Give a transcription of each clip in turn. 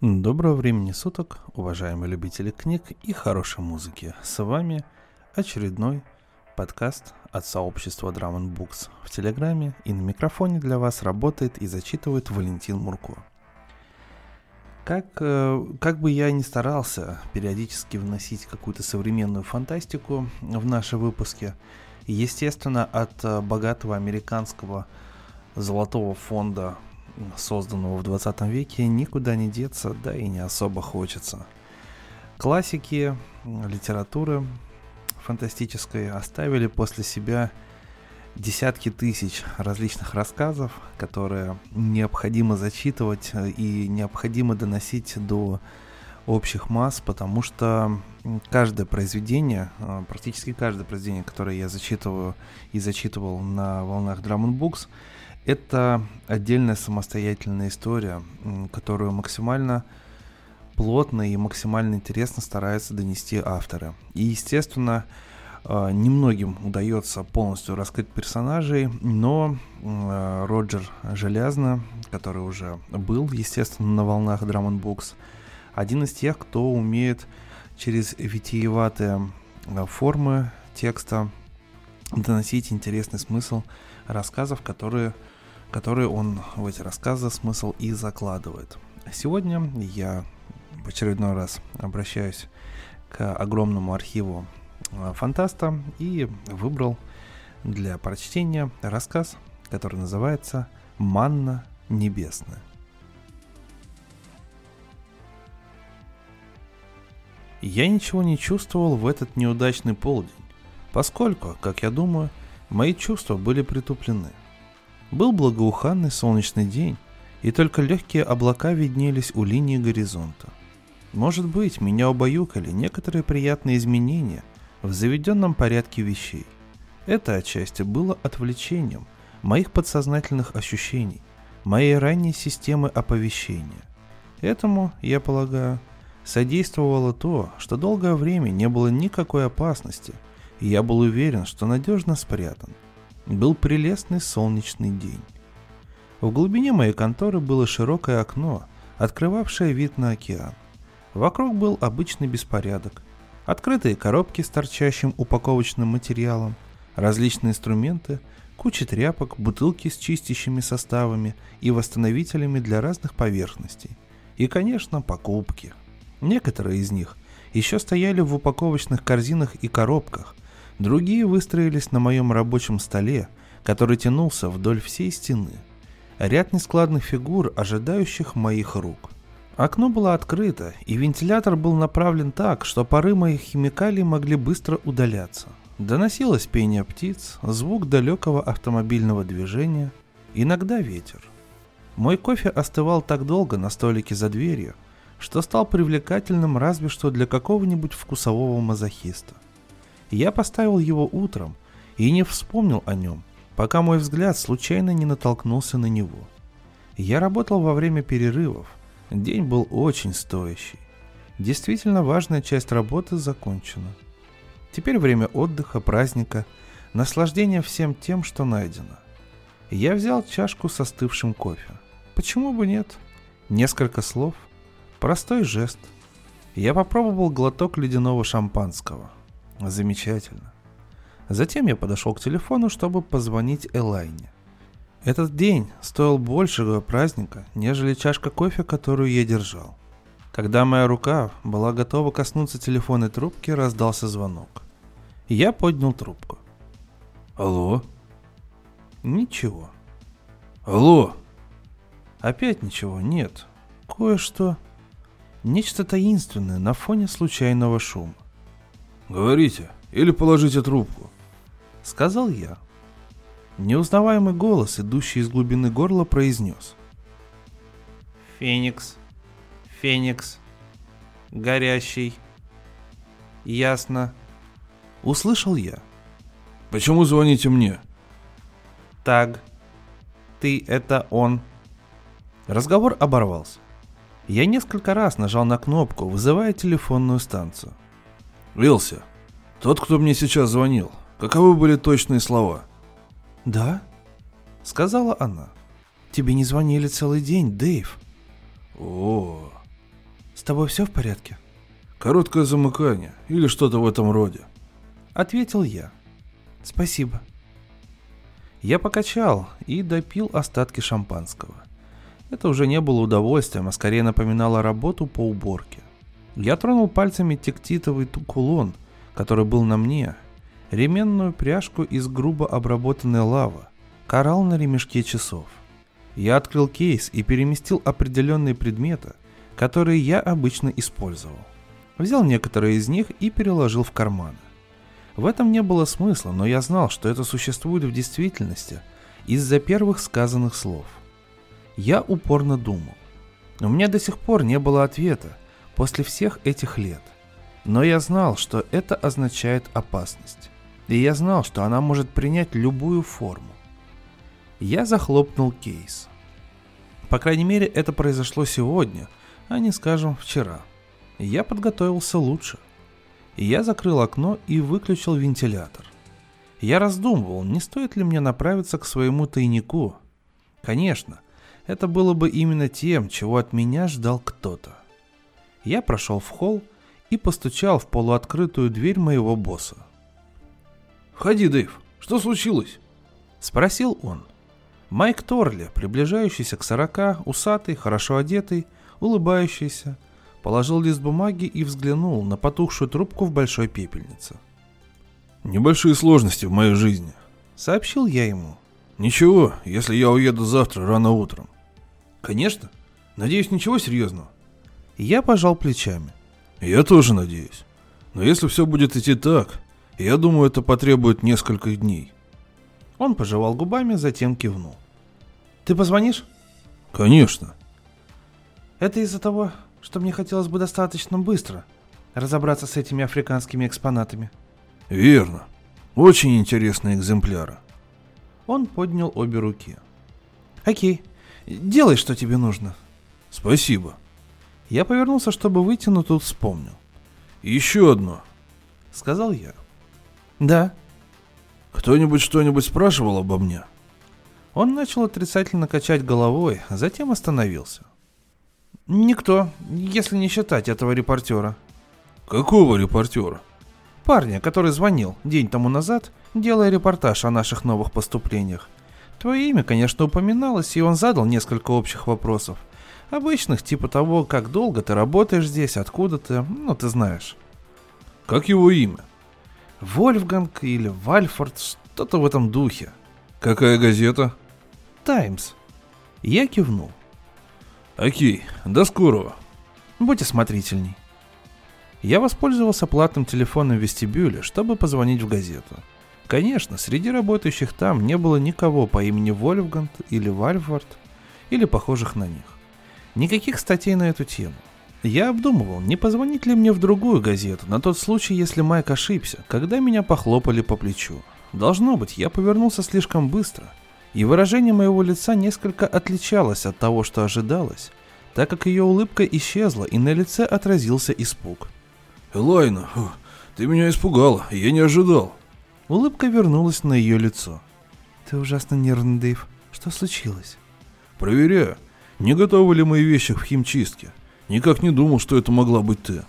Доброго времени суток, уважаемые любители книг и хорошей музыки. С вами очередной подкаст от сообщества Drum'n'Books в Телеграме, и на микрофоне для вас работает и зачитывает Валентин Мурко. Как бы я ни старался периодически вносить какую-то современную фантастику в наши выпуски, естественно, от богатого американского золотого фонда, созданного в 20 веке, никуда не деться, да и не особо хочется. Классики литературы фантастической оставили после себя десятки тысяч различных рассказов, которые необходимо зачитывать и необходимо доносить до общих масс, потому что каждое произведение, практически каждое произведение, которое я зачитываю и зачитывал на волнах Drum'n'Books, это отдельная самостоятельная история, которую максимально плотно и максимально интересно стараются донести авторы. И, естественно, немногим удается полностью раскрыть персонажей, но Роджер Желязно, который уже был, естественно, на волнах Drum'n'Books, один из тех, кто умеет через витиеватые формы текста доносить интересный смысл рассказов, которые он в эти рассказы смысл и закладывает. Сегодня я в очередной раз обращаюсь к огромному архиву фантаста и выбрал для прочтения рассказ, который называется «Манна небесная». Я ничего не чувствовал в этот неудачный полдень, поскольку, как я думаю, мои чувства были притуплены. Был благоуханный солнечный день, и только легкие облака виднелись у линии горизонта. Может быть, меня убаюкали некоторые приятные изменения в заведенном порядке вещей. Это отчасти было отвлечением моих подсознательных ощущений, моей ранней системы оповещения. Этому, я полагаю, содействовало то, что долгое время не было никакой опасности, и я был уверен, что надежно спрятан. Был прелестный солнечный день. В глубине моей конторы было широкое окно, открывавшее вид на океан. Вокруг был обычный беспорядок. Открытые коробки с торчащим упаковочным материалом, различные инструменты, куча тряпок, бутылки с чистящими составами и восстановителями для разных поверхностей. И, конечно, покупки. Некоторые из них еще стояли в упаковочных корзинах и коробках, другие выстроились на моем рабочем столе, который тянулся вдоль всей стены. Ряд нескладных фигур, ожидающих моих рук. Окно было открыто, и вентилятор был направлен так, что пары моих химикалий могли быстро удаляться. Доносилось пение птиц, звук далекого автомобильного движения, иногда ветер. Мой кофе остывал так долго на столике за дверью, что стал привлекательным разве что для какого-нибудь вкусового мазохиста. Я поставил его утром и не вспомнил о нем, пока мой взгляд случайно не натолкнулся на него. Я работал во время перерывов, день был очень стоящий. Действительно важная часть работы закончена. Теперь время отдыха, праздника, наслаждения всем тем, что найдено. Я взял чашку с остывшим кофе. Почему бы нет? Несколько слов, простой жест. Я попробовал глоток ледяного шампанского. Замечательно. Затем я подошел к телефону, чтобы позвонить Элайне. Этот день стоил большего праздника, нежели чашка кофе, которую я держал. Когда моя рука была готова коснуться телефонной трубки, раздался звонок. Я поднял трубку. Алло? Ничего. Алло? Опять ничего, нет. Кое-что. Нечто таинственное на фоне случайного шума. «Говорите, или положите трубку», — сказал я. Неузнаваемый голос, идущий из глубины горла, произнес. «Феникс, Феникс, горящий, ясно», — услышал я. «Почему звоните мне?» «Так, ты это он». Разговор оборвался. Я несколько раз нажал на кнопку, вызывая телефонную станцию. «Лился, тот, кто мне сейчас звонил, каковы были точные слова?» «Да?» — сказала она. «Тебе не звонили целый день, Дэйв». «О-о-о!» С тобой все в порядке? Короткое замыкание или что-то в этом роде. Ответил я. Спасибо. Я покачал и допил остатки шампанского. Это уже не было удовольствием, а скорее напоминало работу по уборке. Я тронул пальцами тектитовый кулон, который был на мне, ременную пряжку из грубо обработанной лавы, коралл на ремешке часов. Я открыл кейс и переместил определенные предметы, которые я обычно использовал. Взял некоторые из них и переложил в карманы. В этом не было смысла, но я знал, что это существует в действительности из-за первых сказанных слов. Я упорно думал. У меня до сих пор не было ответа после всех этих лет. Но я знал, что это означает опасность. И я знал, что она может принять любую форму. Я захлопнул кейс. По крайней мере, это произошло сегодня, а не, скажем, вчера. Я подготовился лучше. Я закрыл окно и выключил вентилятор. Я раздумывал, не стоит ли мне направиться к своему тайнику. Конечно, это было бы именно тем, чего от меня ждал кто-то. Я прошел в холл и постучал в полуоткрытую дверь моего босса. «Входи, Дэйв, что случилось?» — спросил он. Майк Торли, приближающийся к 40, усатый, хорошо одетый, улыбающийся, положил лист бумаги и взглянул на потухшую трубку в большой пепельнице. «Небольшие сложности в моей жизни», — сообщил я ему. «Ничего, если я уеду завтра рано утром». «Конечно. Надеюсь, ничего серьезного». Я пожал плечами. «Я тоже надеюсь. Но если все будет идти так, я думаю, это потребует несколько дней». Он пожевал губами, затем кивнул. «Ты позвонишь?» «Конечно». «Это из-за того, что мне хотелось бы достаточно быстро разобраться с этими африканскими экспонатами». «Верно. Очень интересные экземпляры». Он поднял обе руки. «Окей. Делай, что тебе нужно». «Спасибо». Я повернулся, чтобы выйти, но тут вспомнил. «Еще одно», — сказал я. «Да». «Кто-нибудь что-нибудь спрашивал обо мне?» Он начал отрицательно качать головой, затем остановился. «Никто, если не считать этого репортера». «Какого репортера?» «Парня, который звонил день тому назад, делая репортаж о наших новых поступлениях. Твое имя, конечно, упоминалось, и он задал несколько общих вопросов. Обычных, типа того, как долго ты работаешь здесь, откуда ты, ну ты знаешь». «Как его имя?» «Вольфганг или Вальфорд, что-то в этом духе». «Какая газета?» «Таймс». Я кивнул. «Окей, до скорого». «Будь осмотрительней». Я воспользовался платным телефоном в вестибюле, чтобы позвонить в газету. Конечно, среди работающих там не было никого по имени Вольфганг или Вальфорд, или похожих на них. Никаких статей на эту тему. Я обдумывал, не позвонить ли мне в другую газету, на тот случай, если Майк ошибся, когда меня похлопали по плечу. Должно быть, я повернулся слишком быстро, и выражение моего лица несколько отличалось от того, что ожидалось, так как ее улыбка исчезла, и на лице отразился испуг. «Элайна, ты меня испугала, я не ожидал». Улыбка вернулась на ее лицо. «Ты ужасно нервный, Дэйв. Что случилось?» «Проверяю, не готовы ли мои вещи в химчистке. Никак не думал, что это могла быть ты».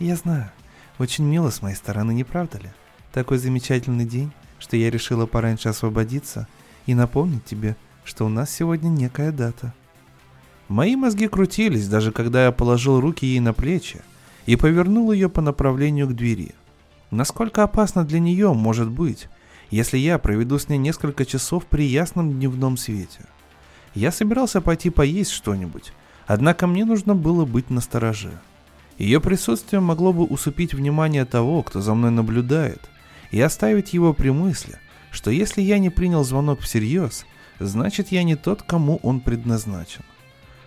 «Я знаю. Очень мило с моей стороны, не правда ли? Такой замечательный день, что я решила пораньше освободиться и напомнить тебе, что у нас сегодня некая дата». Мои мозги крутились, даже когда я положил руки ей на плечи и повернул ее по направлению к двери. Насколько опасно для нее может быть, если я проведу с ней несколько часов при ясном дневном свете? Я собирался пойти поесть что-нибудь, однако мне нужно было быть настороже. Ее присутствие могло бы усыпить внимание того, кто за мной наблюдает, и оставить его при мысли, что если я не принял звонок всерьез, значит я не тот, кому он предназначен.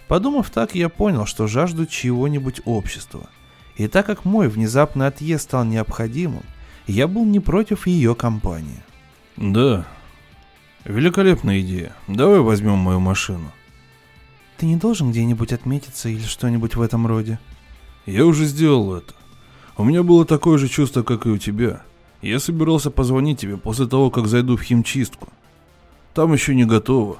Подумав так, я понял, что жажду чего-нибудь общества, и так как мой внезапный отъезд стал необходимым, я был не против ее компании. «Да, великолепная идея. Давай возьмем мою машину». «Ты не должен где-нибудь отметиться или что-нибудь в этом роде?» «Я уже сделал это. У меня было такое же чувство, как и у тебя. Я собирался позвонить тебе после того, как зайду в химчистку. Там еще не готово».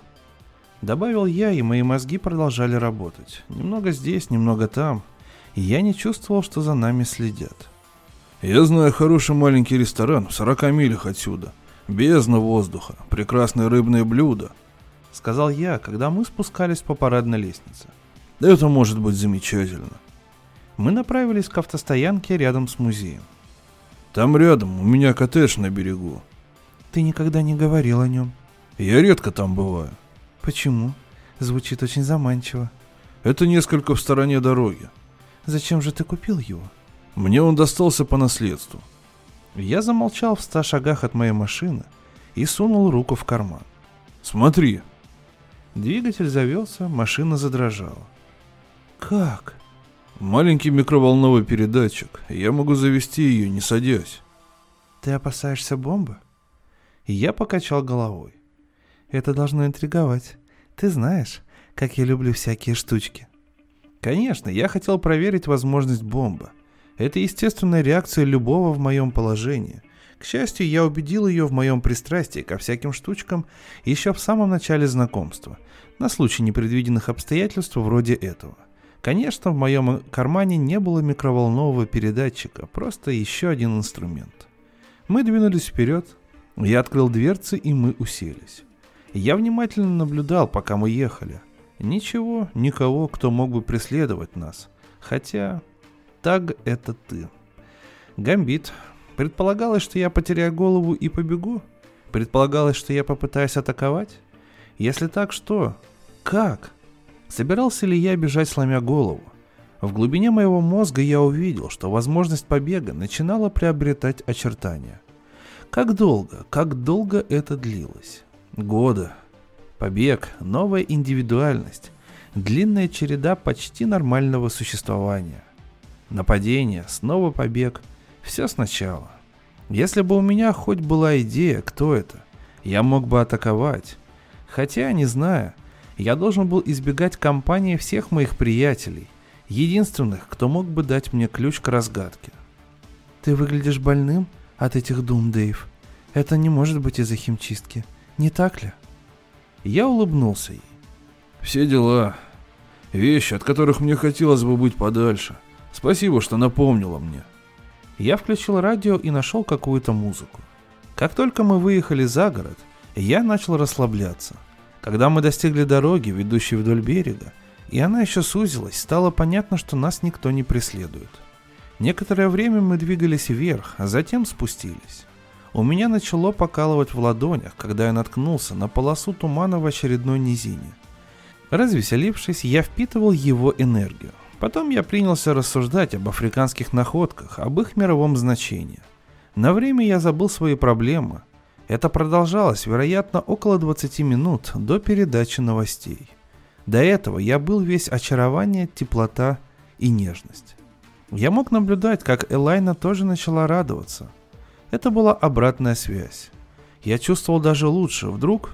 Добавил я, и мои мозги продолжали работать. Немного здесь, немного там. и я не чувствовал, что за нами следят. «Я знаю хороший маленький ресторан в 40 милях отсюда. Бездна воздуха, прекрасные рыбные блюда», — сказал я, когда мы спускались по парадной лестнице. «Это может быть замечательно». Мы направились к автостоянке рядом с музеем. «Там рядом, у меня коттедж на берегу». «Ты никогда не говорил о нем». «Я редко там бываю». «Почему? Звучит очень заманчиво». «Это несколько в стороне дороги». «Зачем же ты купил его?» «Мне он достался по наследству». Я замолчал в 100 шагах от моей машины и сунул руку в карман. «Смотри». Двигатель завелся, машина задрожала. «Как?» «Маленький микроволновый передатчик. Я могу завести ее, не садясь». «Ты опасаешься бомбы?» Я покачал головой. «Это должно интриговать. Ты знаешь, как я люблю всякие штучки». Конечно, я хотел проверить возможность бомбы. Это естественная реакция любого в моем положении. К счастью, я убедил ее в моем пристрастии ко всяким штучкам еще в самом начале знакомства, на случай непредвиденных обстоятельств вроде этого. Конечно, в моем кармане не было микроволнового передатчика, просто еще один инструмент. Мы двинулись вперед, я открыл дверцы, и мы уселись. Я внимательно наблюдал, пока мы ехали. Ничего, никого, кто мог бы преследовать нас. Хотя, так это ты. Гамбит. Предполагалось, что я потеряю голову и побегу? Предполагалось, что я попытаюсь атаковать? Если так, что? Как? Собирался ли я бежать, сломя голову? В глубине моего мозга я увидел, что возможность побега начинала приобретать очертания. Как долго это длилось? Годы. Побег, новая индивидуальность, длинная череда почти нормального существования. Нападение, снова побег, все сначала. Если бы у меня хоть была идея, кто это, я мог бы атаковать. Хотя, не знаю, я должен был избегать компании всех моих приятелей, единственных, кто мог бы дать мне ключ к разгадке. «Ты выглядишь больным от этих дум, Дэйв. Это не может быть из-за химчистки, не так ли?» Я улыбнулся ей. «Все дела. Вещи, от которых мне хотелось бы быть подальше. Спасибо, что напомнила мне». Я включил радио и нашел какую-то музыку. Как только мы выехали за город, я начал расслабляться. Когда мы достигли дороги, ведущей вдоль берега, и она еще сузилась, стало понятно, что нас никто не преследует. Некоторое время мы двигались вверх, а затем спустились. У меня начало покалывать в ладонях, когда я наткнулся на полосу тумана в очередной низине. Развеселившись, я впитывал его энергию. Потом я принялся рассуждать об африканских находках, об их мировом значении. На время я забыл свои проблемы. Это продолжалось, вероятно, около 20 минут до передачи новостей. До этого я был весь очарование, теплота и нежность. Я мог наблюдать, как Элайна тоже начала радоваться. Это была обратная связь. Я чувствовал даже лучше. Вдруг...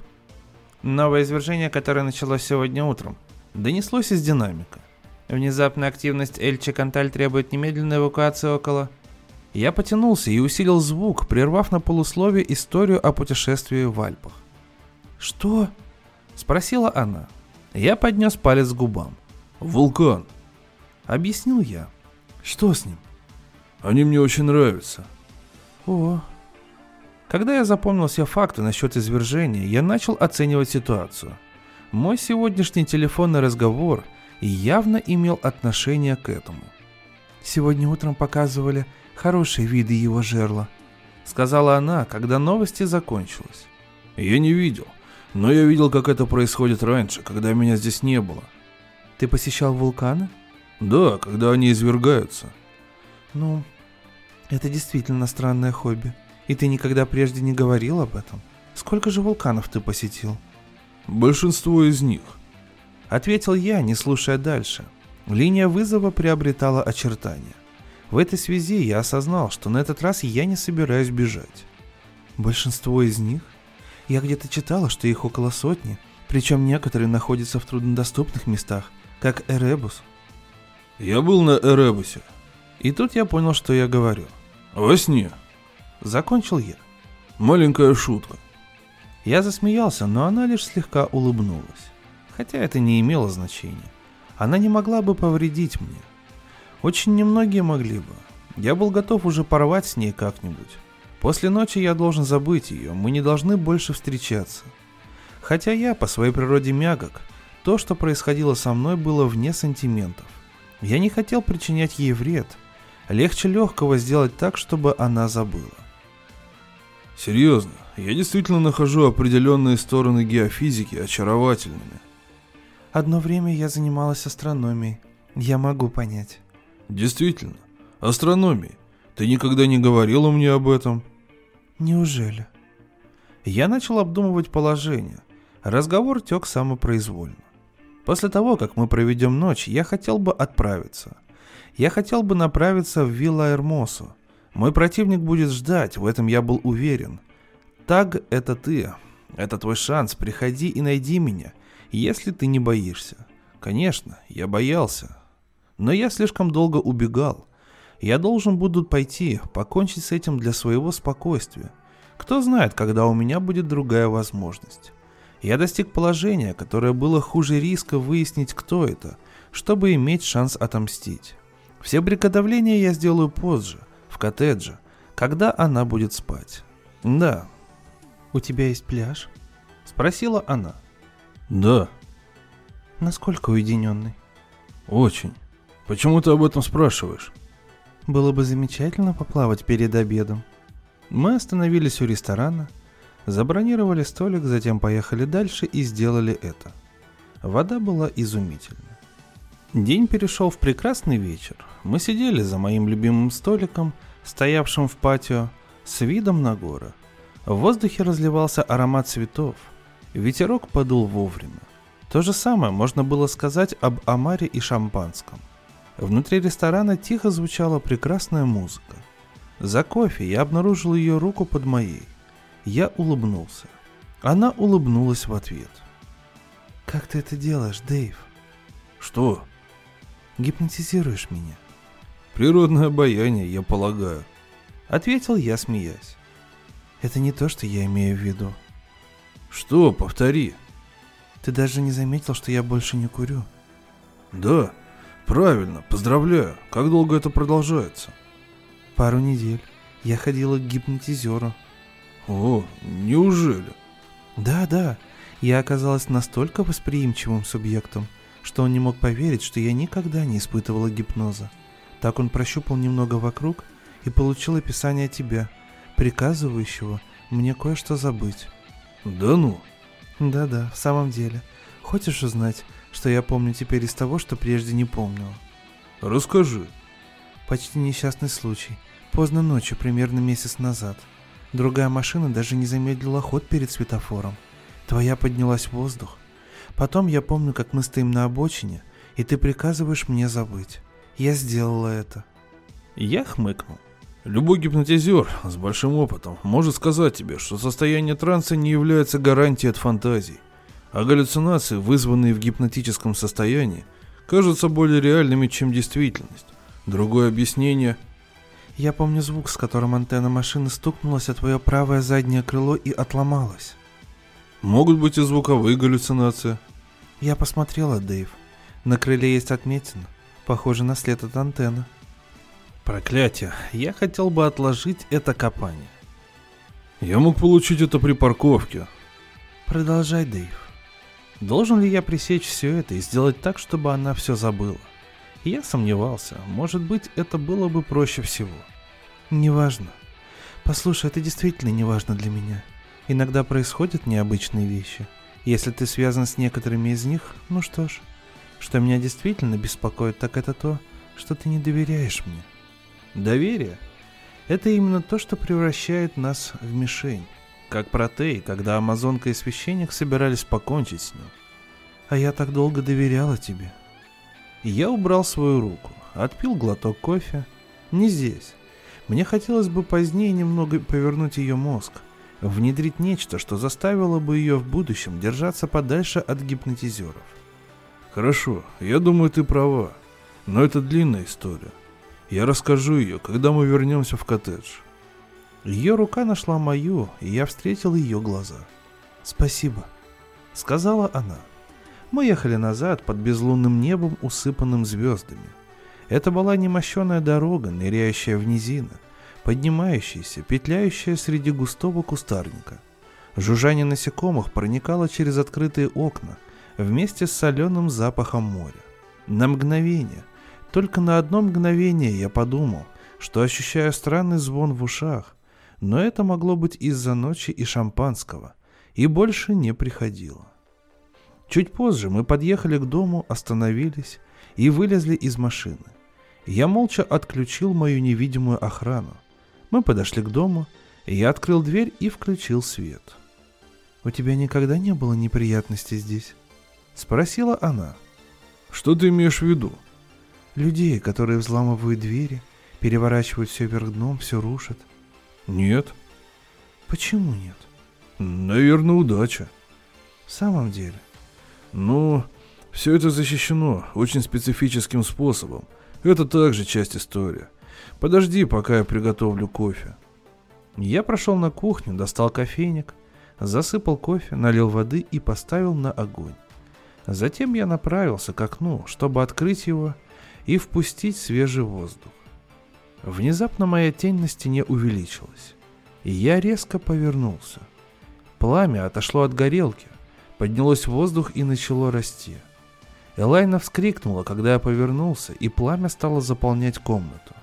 «Новое извержение, которое началось сегодня утром», донеслось из динамика. «Внезапная активность Эль-Чичон требует немедленной эвакуации около...» Я потянулся и усилил звук, прервав на полуслове историю о путешествии в Альпах. «Что?» – спросила она. Я поднес палец к губам. «Вулкан», – объяснил я. «Что с ним?» «Они мне очень нравятся». «О». Когда я запомнил все факты насчет извержения, я начал оценивать ситуацию. Мой сегодняшний телефонный разговор явно имел отношение к этому. «Сегодня утром показывали хорошие виды его жерла», — сказала она, когда новости закончились. «Я не видел, но я видел, как это происходит раньше, когда меня здесь не было». «Ты посещал вулканы?» «Да, когда они извергаются». «Ну, это действительно странное хобби, и ты никогда прежде не говорил об этом. Сколько же вулканов ты посетил?» «Большинство из них», — ответил я, не слушая дальше. Линия вызова приобретала очертания. В этой связи я осознал, что на этот раз я не собираюсь бежать. «Большинство из них? Я где-то читала, что их около сотни, причем некоторые находятся в труднодоступных местах, как Эребус». «Я был на Эребусе». И тут я понял, что я говорю. «Во сне». Закончил я. «Маленькая шутка». Я засмеялся, но она лишь слегка улыбнулась. Хотя это не имело значения. Она не могла бы повредить мне. Очень немногие могли бы. Я был готов уже порвать с ней как-нибудь. После ночи я должен забыть ее, мы не должны больше встречаться. Хотя я по своей природе мягок, то, что происходило со мной, было вне сантиментов. Я не хотел причинять ей вред. Легче легкого сделать так, чтобы она забыла. Серьезно, я действительно нахожу определенные стороны геофизики очаровательными. Одно время я занималась астрономией. Я могу понять. Действительно, астрономией. Ты никогда не говорила мне об этом. Неужели? Я начал обдумывать положение. Разговор тек самопроизвольно. После того, как мы проведем ночь, я хотел бы отправиться. Я хотел бы направиться в Вилья-Эрмосу. Мой противник будет ждать, в этом я был уверен. Так, это ты. Это твой шанс, приходи и найди меня, если ты не боишься. Конечно, я боялся. Но я слишком долго убегал. Я должен буду пойти, покончить с этим для своего спокойствия. Кто знает, когда у меня будет другая возможность. Я достиг положения, которое было хуже риска выяснить, кто это, чтобы иметь шанс отомстить. Все приготовления я сделаю позже, в коттедже, когда она будет спать. Да. У тебя есть пляж? Спросила она. Да. Насколько уединенный? Очень. Почему ты об этом спрашиваешь? Было бы замечательно поплавать перед обедом. Мы остановились у ресторана, забронировали столик, затем поехали дальше и сделали это. Вода была изумительна. День перешел в прекрасный вечер. Мы сидели за моим любимым столиком, стоявшим в патио, с видом на горы. В воздухе разливался аромат цветов. Ветерок подул вовремя. То же самое можно было сказать об омаре и шампанском. Внутри ресторана тихо звучала прекрасная музыка. За кофе я обнаружил ее руку под моей. Я улыбнулся. Она улыбнулась в ответ. «Как ты это делаешь, Дэйв?» «Что?» «Гипнотизируешь меня». «Природное обаяние, я полагаю», — ответил я, смеясь. «Это не то, что я имею в виду». «Что? Повтори». «Ты даже не заметил, что я больше не курю». «Да, правильно, поздравляю. Как долго это продолжается?» «Пару недель. Я ходила к гипнотизеру». «О, неужели?» «Да, я оказалась настолько восприимчивым субъектом, что он не мог поверить, что я никогда не испытывала гипноза. Так он прощупал немного вокруг и получил описание тебя, приказывающего мне кое-что забыть». «Да ну?» «Да, в самом деле. Хочешь узнать, что я помню теперь из того, что прежде не помнила?» «Расскажи». «Почти несчастный случай. Поздно ночью, примерно месяц назад. Другая машина даже не замедлила ход перед светофором. Твоя поднялась в воздух. Потом я помню, как мы стоим на обочине, и ты приказываешь мне забыть. Я сделала это». Я хмыкнул. «Любой гипнотизер с большим опытом может сказать тебе, что состояние транса не является гарантией от фантазий, а галлюцинации, вызванные в гипнотическом состоянии, кажутся более реальными, чем действительность. Другое объяснение...» «Я помню звук, с которым антенна машины стукнулась о твое правое заднее крыло и отломалась». «Могут быть и звуковые галлюцинации». «Я посмотрела, Дэйв. На крыле есть отметина. Похоже на след от антенны». «Проклятие. Я хотел бы отложить это копание». «Я мог получить это при парковке». «Продолжай, Дэйв. Должен ли я пресечь все это и сделать так, чтобы она все забыла?» Я сомневался. Может быть, это было бы проще всего. «Неважно. Послушай, это действительно неважно для меня. Иногда происходят необычные вещи. Если ты связан с некоторыми из них, ну что ж. Что меня действительно беспокоит, так это то, что ты не доверяешь мне». Доверие – это именно то, что превращает нас в мишень. Как Протей, когда Амазонка и Священник собирались покончить с ним. «А я так долго доверяла тебе». Я убрал свою руку, отпил глоток кофе. Не здесь. Мне хотелось бы позднее немного повернуть ее мозг, внедрить нечто, что заставило бы ее в будущем держаться подальше от гипнотизеров. «Хорошо, я думаю, ты права. Но это длинная история. Я расскажу ее, когда мы вернемся в коттедж». Ее рука нашла мою, и я встретил ее глаза. «Спасибо», — сказала она. Мы ехали назад под безлунным небом, усыпанным звездами. Это была немощеная дорога, ныряющая в низины, поднимающаяся, петляющая среди густого кустарника. Жужжание насекомых проникало через открытые окна вместе с соленым запахом моря. На мгновение, только на одно мгновение я подумал, что ощущаю странный звон в ушах, но это могло быть из-за ночи и шампанского, и больше не приходило. Чуть позже мы подъехали к дому, остановились и вылезли из машины. Я молча отключил мою невидимую охрану. Мы подошли к дому, я открыл дверь и включил свет. «У тебя никогда не было неприятностей здесь?» – спросила она. «Что ты имеешь в виду?» «Людей, которые взламывают двери, переворачивают все вверх дном, все рушат». «Нет». «Почему нет?» «Наверное, удача». «В самом деле?» «Ну, все это защищено очень специфическим способом. Это также часть истории. Подожди, пока я приготовлю кофе». Я прошел на кухню, достал кофейник, засыпал кофе, налил воды и поставил на огонь. Затем я направился к окну, чтобы открыть его и впустить свежий воздух. Внезапно моя тень на стене увеличилась, и я резко повернулся. Пламя отошло от горелки, поднялось в воздух и начало расти. Элайна вскрикнула, когда я повернулся, и пламя стало заполнять комнату.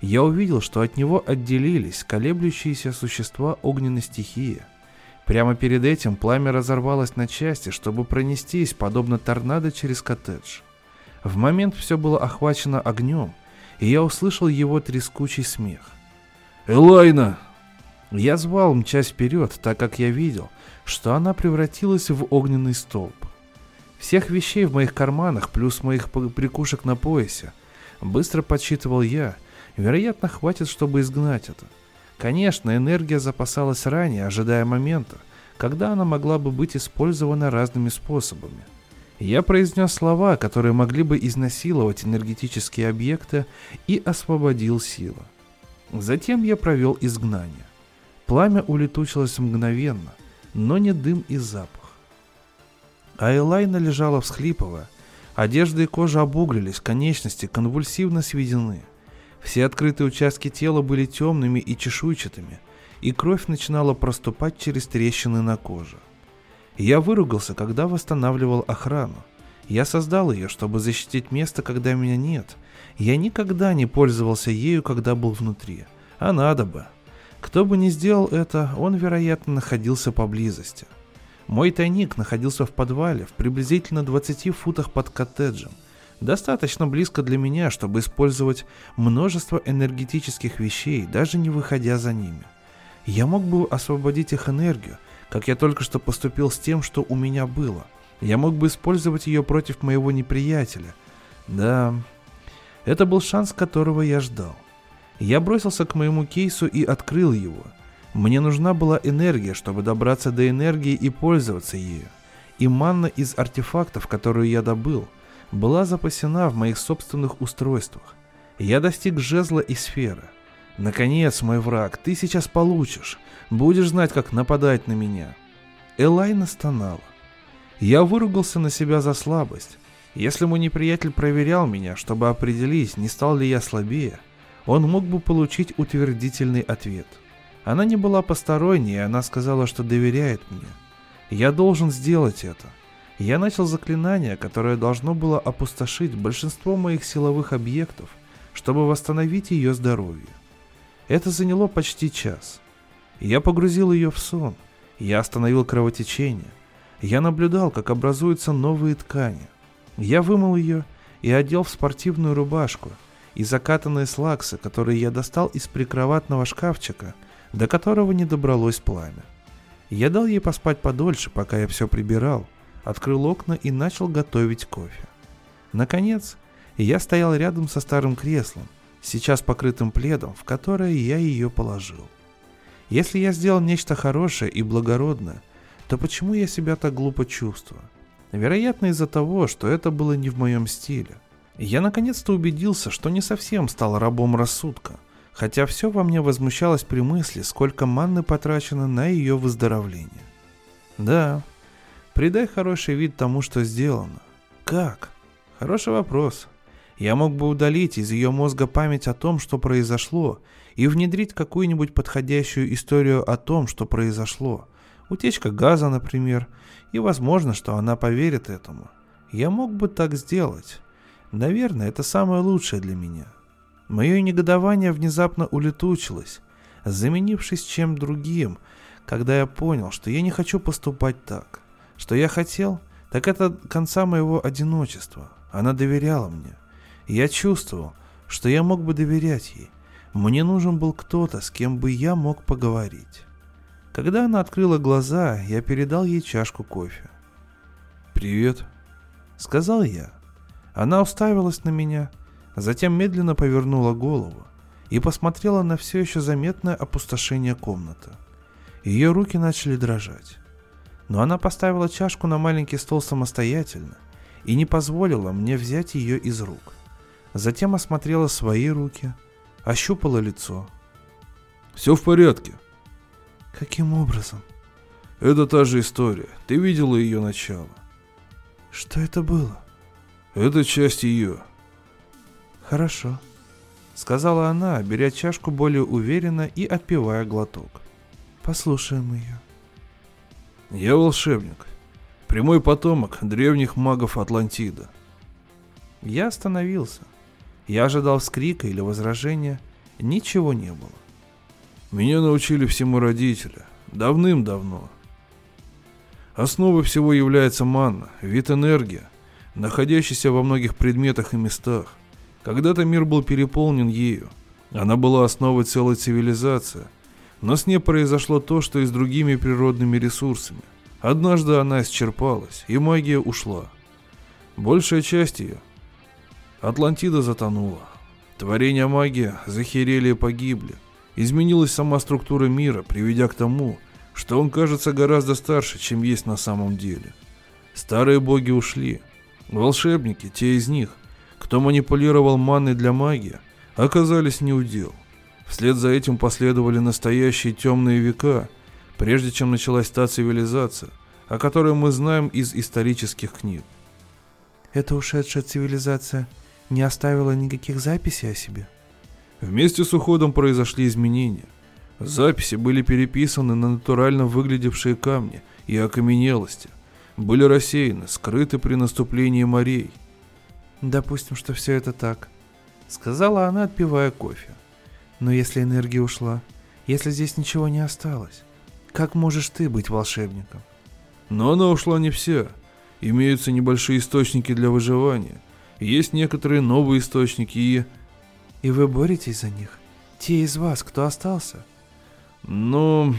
Я увидел, что от него отделились колеблющиеся существа огненной стихии. Прямо перед этим пламя разорвалось на части, чтобы пронестись, подобно торнадо, через коттедж. В момент все было охвачено огнем, и я услышал его трескучий смех. «Элайна!» Я звал, мчась вперед, так как я видел, что она превратилась в огненный столб. Всех вещей в моих карманах, плюс моих прикушек на поясе, быстро подсчитывал я. Вероятно, хватит, чтобы изгнать это. Конечно, энергия запасалась ранее, ожидая момента, когда она могла бы быть использована разными способами. Я произнес слова, которые могли бы изнасиловать энергетические объекты, и освободил силу. Затем я провел изгнание. Пламя улетучилось мгновенно, но не дым и запах. А Элайна лежала всхлипывая. Одежда и кожа обуглились, конечности конвульсивно сведены. Все открытые участки тела были темными и чешуйчатыми, и кровь начинала проступать через трещины на коже. Я выругался, когда восстанавливал охрану. Я создал ее, чтобы защитить место, когда меня нет. Я никогда не пользовался ею, когда был внутри. А надо бы. Кто бы ни сделал это, он, вероятно, находился поблизости. Мой тайник находился в подвале, в приблизительно 20 футах под коттеджем. Достаточно близко для меня, чтобы использовать множество энергетических вещей, даже не выходя за ними. Я мог бы освободить их энергию, как я только что поступил с тем, что у меня было. Я мог бы использовать ее против моего неприятеля. Да, это был шанс, которого я ждал. Я бросился к моему кейсу и открыл его. Мне нужна была энергия, чтобы добраться до энергии и пользоваться ею. И манна из артефактов, которую я добыл, была запасена в моих собственных устройствах. Я достиг жезла и сферы. «Наконец, мой враг, ты сейчас получишь. Будешь знать, как нападать на меня». Элайна стонала. Я выругался на себя за слабость. Если мой неприятель проверял меня, чтобы определить, не стал ли я слабее, он мог бы получить утвердительный ответ. Она не была посторонней, она сказала, что доверяет мне. Я должен сделать это. Я начал заклинание, которое должно было опустошить большинство моих силовых объектов, чтобы восстановить ее здоровье. Это заняло почти час. Я погрузил ее в сон. Я остановил кровотечение. Я наблюдал, как образуются новые ткани. Я вымыл ее и одел в спортивную рубашку и закатанные слаксы, которые я достал из прикроватного шкафчика, до которого не добралось пламя. Я дал ей поспать подольше, пока я все прибирал, открыл окна и начал готовить кофе. Наконец, я стоял рядом со старым креслом, сейчас покрытым пледом, в которое я ее положил. Если я сделал нечто хорошее и благородное, то почему я себя так глупо чувствую? Вероятно, из-за того, что это было не в моем стиле. Я наконец-то убедился, что не совсем стал рабом рассудка, хотя все во мне возмущалось при мысли, сколько манны потрачено на ее выздоровление. Да... Придай хороший вид тому, что сделано. Как? Хороший вопрос. Я мог бы удалить из ее мозга память о том, что произошло, и внедрить какую-нибудь подходящую историю о том, что произошло. Утечка газа, например, и возможно, что она поверит этому. Я мог бы так сделать. Наверное, это самое лучшее для меня. Мое негодование внезапно улетучилось, заменившись чем другим, когда я понял, что я не хочу поступать так. Что я хотел, так это конца моего одиночества. Она доверяла мне. Я чувствовал, что я мог бы доверять ей. Мне нужен был кто-то, с кем бы я мог поговорить. Когда она открыла глаза, я передал ей чашку кофе. «Привет», — сказал я. Она уставилась на меня, затем медленно повернула голову и посмотрела на все еще заметное опустошение комнаты. Ее руки начали дрожать. Но она поставила чашку на маленький стол самостоятельно и не позволила мне взять ее из рук. Затем осмотрела свои руки, ощупала лицо. «Все в порядке». «Каким образом?» «Это та же история. Ты видела ее начало». «Что это было?» «Это часть ее». «Хорошо», — сказала она, беря чашку более уверенно и отпивая глоток. «Послушаем ее». «Я волшебник. Прямой потомок древних магов Атлантида». Я остановился. Я ожидал вскрика или возражения. Ничего не было. «Меня научили всему родители. Давным-давно. Основой всего является манна, вид энергии, находящийся во многих предметах и местах. Когда-то мир был переполнен ею. Она была основой целой цивилизации. Но с ней произошло то, что и с другими природными ресурсами. Однажды она исчерпалась, и магия ушла. Большая часть ее, Атлантида, затонула. Творения магии захерели и погибли. Изменилась сама структура мира, приведя к тому, что он кажется гораздо старше, чем есть на самом деле. Старые боги ушли. Волшебники, те из них, кто манипулировал манной для магии, оказались не у дел. Вслед за этим последовали настоящие темные века, прежде чем началась та цивилизация, о которой мы знаем из исторических книг». «Эта ушедшая цивилизация не оставила никаких записей о себе?» «Вместе с уходом произошли изменения. Записи были переписаны на натурально выглядевшие камни и окаменелости, были рассеяны, скрыты при наступлении морей». «Допустим, что все это так», — сказала она, отпивая кофе. «Но если энергия ушла, если здесь ничего не осталось, как можешь ты быть волшебником?» «Но она ушла не вся. Имеются небольшие источники для выживания. Есть некоторые новые источники и...» «И вы боретесь за них? Те из вас, кто остался?» «Ну,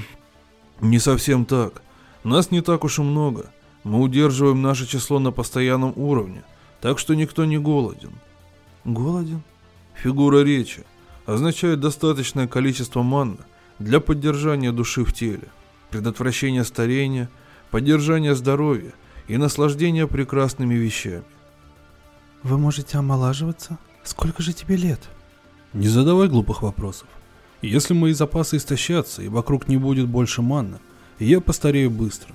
не совсем так. Нас не так уж и много. Мы удерживаем наше число на постоянном уровне, так что никто не голоден». «Голоден?» «Фигура речи. Означает достаточное количество манны для поддержания души в теле, предотвращения старения, поддержания здоровья и наслаждения прекрасными вещами». «Вы можете омолаживаться? Сколько же тебе лет?» «Не задавай глупых вопросов. Если мои запасы истощатся и вокруг не будет больше манны, я постарею быстро.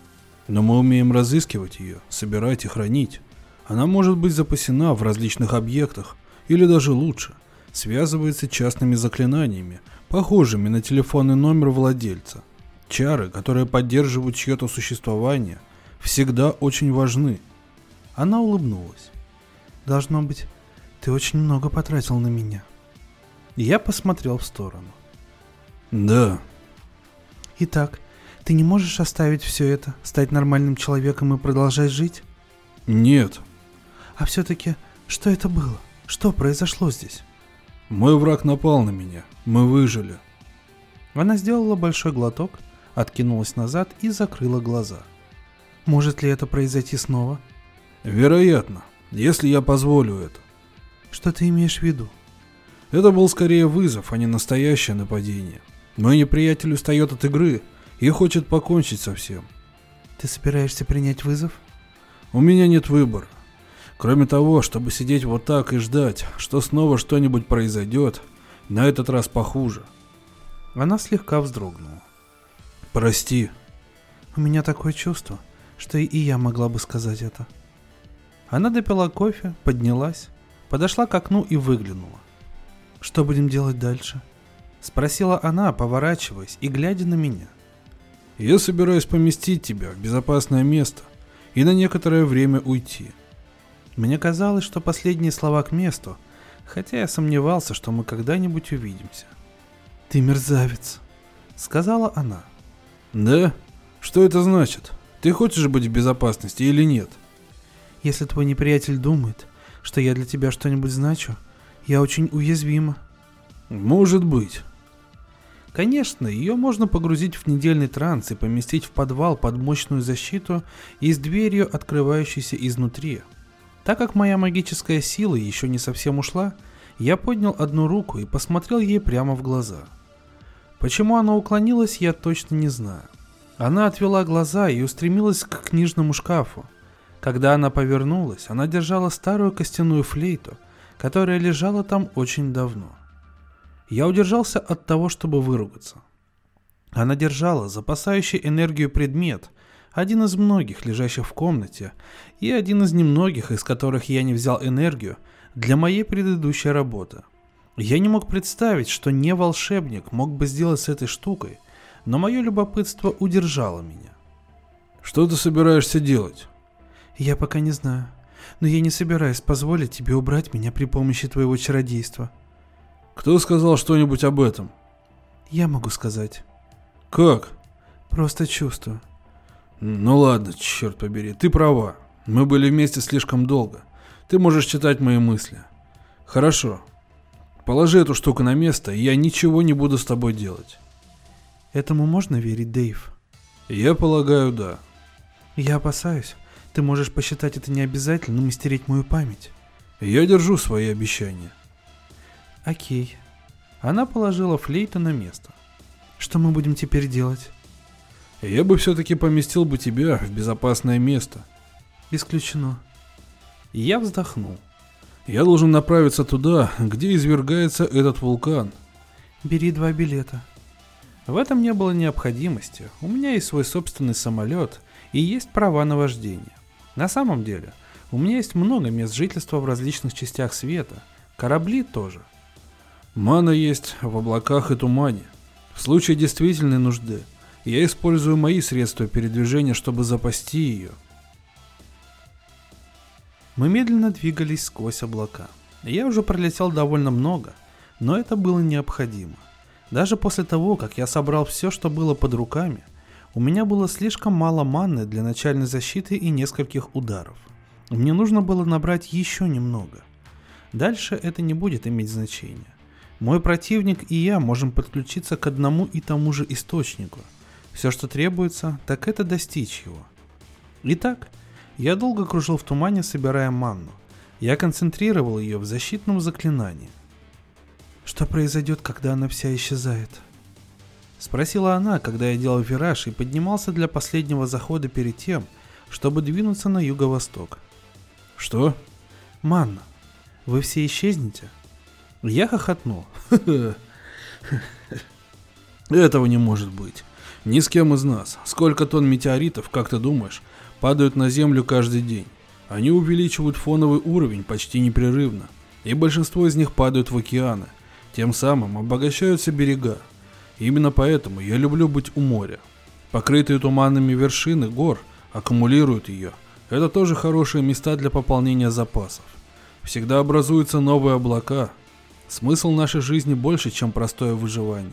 Но мы умеем разыскивать ее, собирать и хранить. Она может быть запасена в различных объектах или даже лучше. Связывается частными заклинаниями, похожими на телефонный номер владельца. Чары, которые поддерживают чье-то существование, всегда очень важны». Она улыбнулась. «Должно быть, ты очень много потратил на меня». Я посмотрел в сторону. «Да». «Итак, ты не можешь оставить все это, стать нормальным человеком и продолжать жить?» «Нет». «А все-таки, что это было? Что произошло здесь?» «Мой враг напал на меня. Мы выжили». Она сделала большой глоток, откинулась назад и закрыла глаза. «Может ли это произойти снова?» «Вероятно, если я позволю это». «Что ты имеешь в виду?» «Это был скорее вызов, а не настоящее нападение. Мой неприятель устает от игры и хочет покончить со всем». «Ты собираешься принять вызов?» «У меня нет выбора. Кроме того, чтобы сидеть вот так и ждать, что снова что-нибудь произойдет, на этот раз похуже». Она слегка вздрогнула. «Прости». «У меня такое чувство, что и я могла бы сказать это». Она допила кофе, поднялась, подошла к окну и выглянула. «Что будем делать дальше?» — спросила она, поворачиваясь и глядя на меня. «Я собираюсь поместить тебя в безопасное место и на некоторое время уйти». Мне казалось, что последние слова к месту, хотя я сомневался, что мы когда-нибудь увидимся. «Ты мерзавец», — сказала она. «Да? Что это значит? Ты хочешь быть в безопасности или нет?» «Если твой неприятель думает, что я для тебя что-нибудь значу, я очень уязвима». «Может быть». Конечно, ее можно погрузить в недельный транс и поместить в подвал под мощную защиту и с дверью, открывающейся изнутри. Так как моя магическая сила еще не совсем ушла, я поднял одну руку и посмотрел ей прямо в глаза. Почему она уклонилась, я точно не знаю. Она отвела глаза и устремилась к книжному шкафу. Когда она повернулась, она держала старую костяную флейту, которая лежала там очень давно. Я удержался от того, чтобы выругаться. Она держала запасающий энергию предмет, один из многих, лежащих в комнате, и один из немногих, из которых я не взял энергию, для моей предыдущей работы. Я не мог представить, что не волшебник мог бы сделать с этой штукой, но мое любопытство удержало меня. «Что ты собираешься делать?» «Я пока не знаю, но я не собираюсь позволить тебе убрать меня при помощи твоего чародейства». «Кто сказал что-нибудь об этом?» «Я могу сказать». «Как?» «Просто чувствую». «Ну ладно, черт побери, ты права. Мы были вместе слишком долго. Ты можешь читать мои мысли. Хорошо. Положи эту штуку на место, и я ничего не буду с тобой делать». «Этому можно верить, Дэйв?» «Я полагаю, да». «Я опасаюсь. Ты можешь посчитать это необязательным и стереть мою память». «Я держу свои обещания». «Окей». Она положила флейту на место. «Что мы будем теперь делать?» «Я бы все-таки поместил бы тебя в безопасное место». «Исключено». Я вздохнул. «Я должен направиться туда, где извергается этот вулкан». «Бери 2 билета». В этом не было необходимости. У меня есть свой собственный самолет и есть права на вождение. На самом деле, у меня есть много мест жительства в различных частях света. Корабли тоже. Мана есть в облаках и тумане. В случае действительной нужды я использую мои средства передвижения, чтобы запасти ее». Мы медленно двигались сквозь облака. Я уже пролетел довольно много, но это было необходимо. Даже после того, как я собрал все, что было под руками, у меня было слишком мало маны для начальной защиты и нескольких ударов. Мне нужно было набрать еще немного. Дальше это не будет иметь значения. Мой противник и я можем подключиться к одному и тому же источнику. Все, что требуется, так это достичь его. Итак, я долго кружил в тумане, собирая манну. Я концентрировал ее в защитном заклинании. «Что произойдет, когда она вся исчезает?» — спросила она, когда я делал вираж и поднимался для последнего захода перед тем, чтобы двинуться на юго-восток. «Что?» «Манна, вы все исчезнете?» Я хохотнул. «Этого не может быть. Ни с кем из нас. Сколько тонн метеоритов, как ты думаешь, падают на Землю каждый день? Они увеличивают фоновый уровень почти непрерывно, и большинство из них падают в океаны, тем самым обогащаются берега. Именно поэтому я люблю быть у моря. Покрытые туманами вершины гор аккумулируют ее. Это тоже хорошие места для пополнения запасов. Всегда образуются новые облака. Смысл нашей жизни больше, чем простое выживание.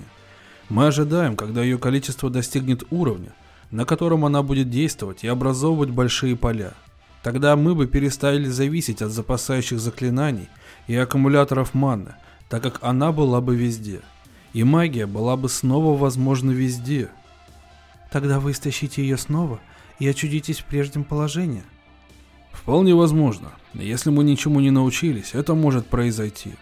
Мы ожидаем, когда ее количество достигнет уровня, на котором она будет действовать и образовывать большие поля. Тогда мы бы перестали зависеть от запасающих заклинаний и аккумуляторов манны, так как она была бы везде. И магия была бы снова возможна везде». «Тогда вы истощите ее снова и очутитесь в прежнем положении?» «Вполне возможно. Если мы ничему не научились, это может произойти.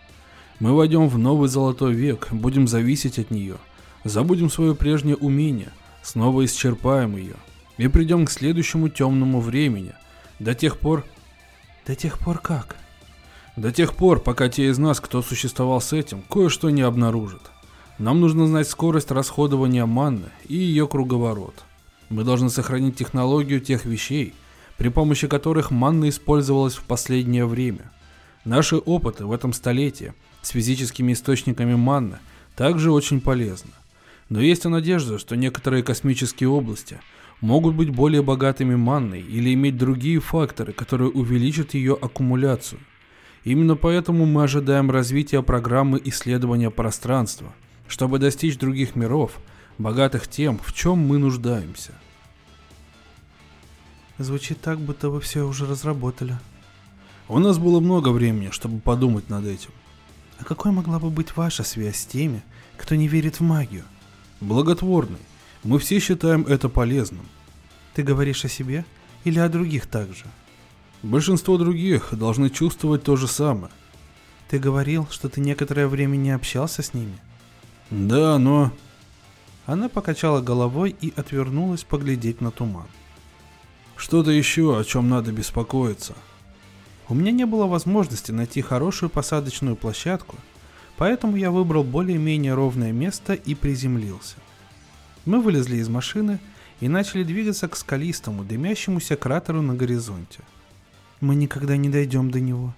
Мы войдем в новый золотой век, будем зависеть от нее, забудем свое прежнее умение, снова исчерпаем ее и придем к следующему темному времени. До тех пор...» «До тех пор как?» «До тех пор, пока те из нас, кто существовал с этим, кое-что не обнаружат. Нам нужно знать скорость расходования манны и ее круговорот. Мы должны сохранить технологию тех вещей, при помощи которых манна использовалась в последнее время. Наши опыты в этом столетии с физическими источниками манны также очень полезны. Но есть и надежда, что некоторые космические области могут быть более богатыми манной или иметь другие факторы, которые увеличат ее аккумуляцию. Именно поэтому мы ожидаем развития программы исследования пространства, чтобы достичь других миров, богатых тем, в чем мы нуждаемся. Звучит так, будто вы все уже разработали. У нас было много времени, чтобы подумать над этим. А какой могла бы быть ваша связь с теми, кто не верит в магию? Благотворной. Мы все считаем это полезным. Ты говоришь о себе или о других также? Большинство других должны чувствовать то же самое. Ты говорил, что ты некоторое время не общался с ними? Да, но... Она покачала головой и отвернулась поглядеть на туман. Что-то еще, о чем надо беспокоиться. У меня не было возможности найти хорошую посадочную площадку, поэтому я выбрал более-менее ровное место и приземлился. Мы вылезли из машины и начали двигаться к скалистому, дымящемуся кратеру на горизонте. Мы никогда не дойдем до него.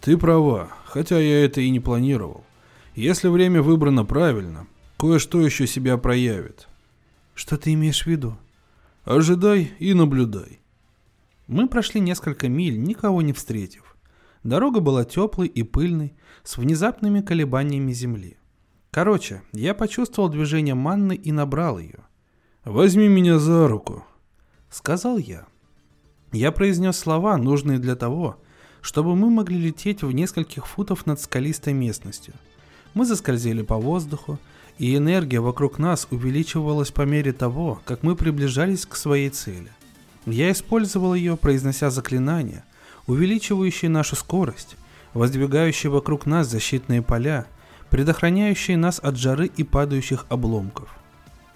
Ты права, хотя я это и не планировал. Если время выбрано правильно, кое-что еще себя проявит. Что ты имеешь в виду? Ожидай и наблюдай. Мы прошли несколько миль, никого не встретив. Дорога была теплой и пыльной, с внезапными колебаниями земли. Короче, я почувствовал движение манны и набрал ее. «Возьми меня за руку», — сказал я. Я произнес слова, нужные для того, чтобы мы могли лететь в нескольких футов над скалистой местностью. Мы заскользили по воздуху, и энергия вокруг нас увеличивалась по мере того, как мы приближались к своей цели. Я использовал ее, произнося заклинания, увеличивающие нашу скорость, воздвигающие вокруг нас защитные поля, предохраняющие нас от жары и падающих обломков.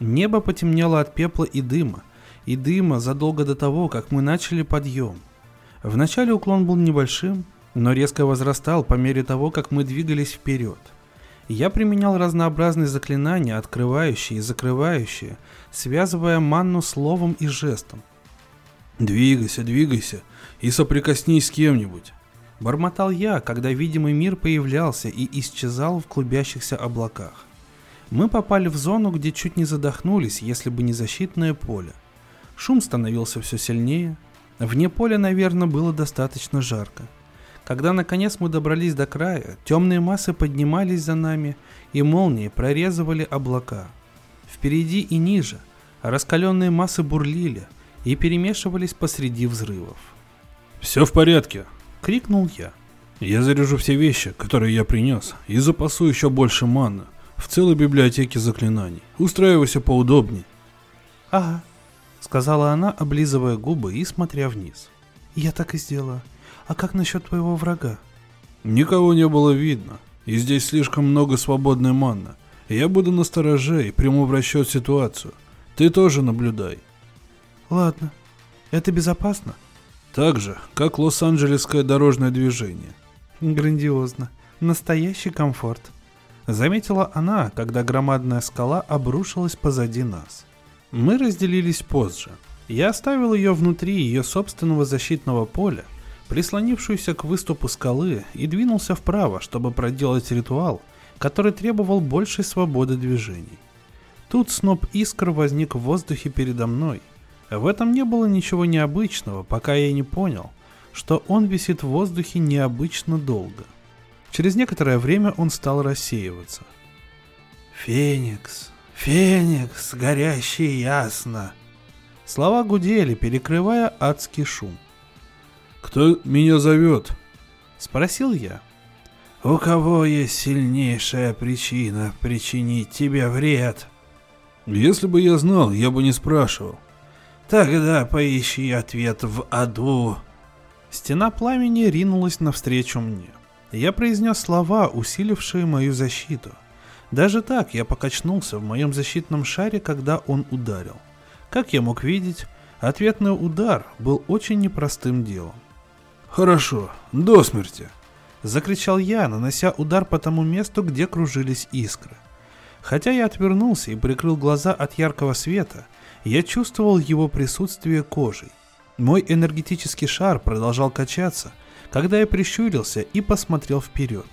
Небо потемнело от пепла и дыма задолго до того, как мы начали подъем. Вначале уклон был небольшим, но резко возрастал по мере того, как мы двигались вперед. Я применял разнообразные заклинания, открывающие и закрывающие, связывая манну словом и жестом. «Двигайся, двигайся и соприкоснись с кем-нибудь», — бормотал я, когда видимый мир появлялся и исчезал в клубящихся облаках. Мы попали в зону, где чуть не задохнулись, если бы не защитное поле. Шум становился все сильнее. Вне поля, наверное, было достаточно жарко. Когда наконец мы добрались до края, темные массы поднимались за нами, и молнии прорезывали облака. Впереди и ниже раскаленные массы бурлили и перемешивались посреди взрывов. «Все в порядке», — крикнул я. «Я заряжу все вещи, которые я принес, и запасу еще больше манны в целой библиотеке заклинаний. Устраивайся поудобнее». «Ага», — сказала она, облизывая губы и смотря вниз. «Я так и сделаю. А как насчет твоего врага?» «Никого не было видно, и здесь слишком много свободной манны. Я буду настороже и приму в расчет ситуацию. Ты тоже наблюдай». «Ладно. Это безопасно?» «Так же, как лос-анджелесское дорожное движение». «Грандиозно. Настоящий комфорт», — заметила она, когда громадная скала обрушилась позади нас. Мы разделились позже. Я оставил ее внутри ее собственного защитного поля, прислонившуюся к выступу скалы, и двинулся вправо, чтобы проделать ритуал, который требовал большей свободы движений. Тут сноп искр возник в воздухе передо мной. В этом не было ничего необычного, пока я не понял, что он висит в воздухе необычно долго. Через некоторое время он стал рассеиваться. «Феникс, Феникс, горящий ясно!» Слова гудели, перекрывая адский шум. «Кто меня зовет?» — спросил я. «У кого есть сильнейшая причина причинить тебе вред?» «Если бы я знал, я бы не спрашивал». «Тогда поищи ответ в аду». Стена пламени ринулась навстречу мне. Я произнес слова, усилившие мою защиту. Даже так я покачнулся в моем защитном шаре, когда он ударил. Как я мог видеть, ответный удар был очень непростым делом. «Хорошо, до смерти!» — закричал я, нанося удар по тому месту, где кружились искры. Хотя я отвернулся и прикрыл глаза от яркого света, я чувствовал его присутствие кожей. Мой энергетический шар продолжал качаться, когда я прищурился и посмотрел вперед.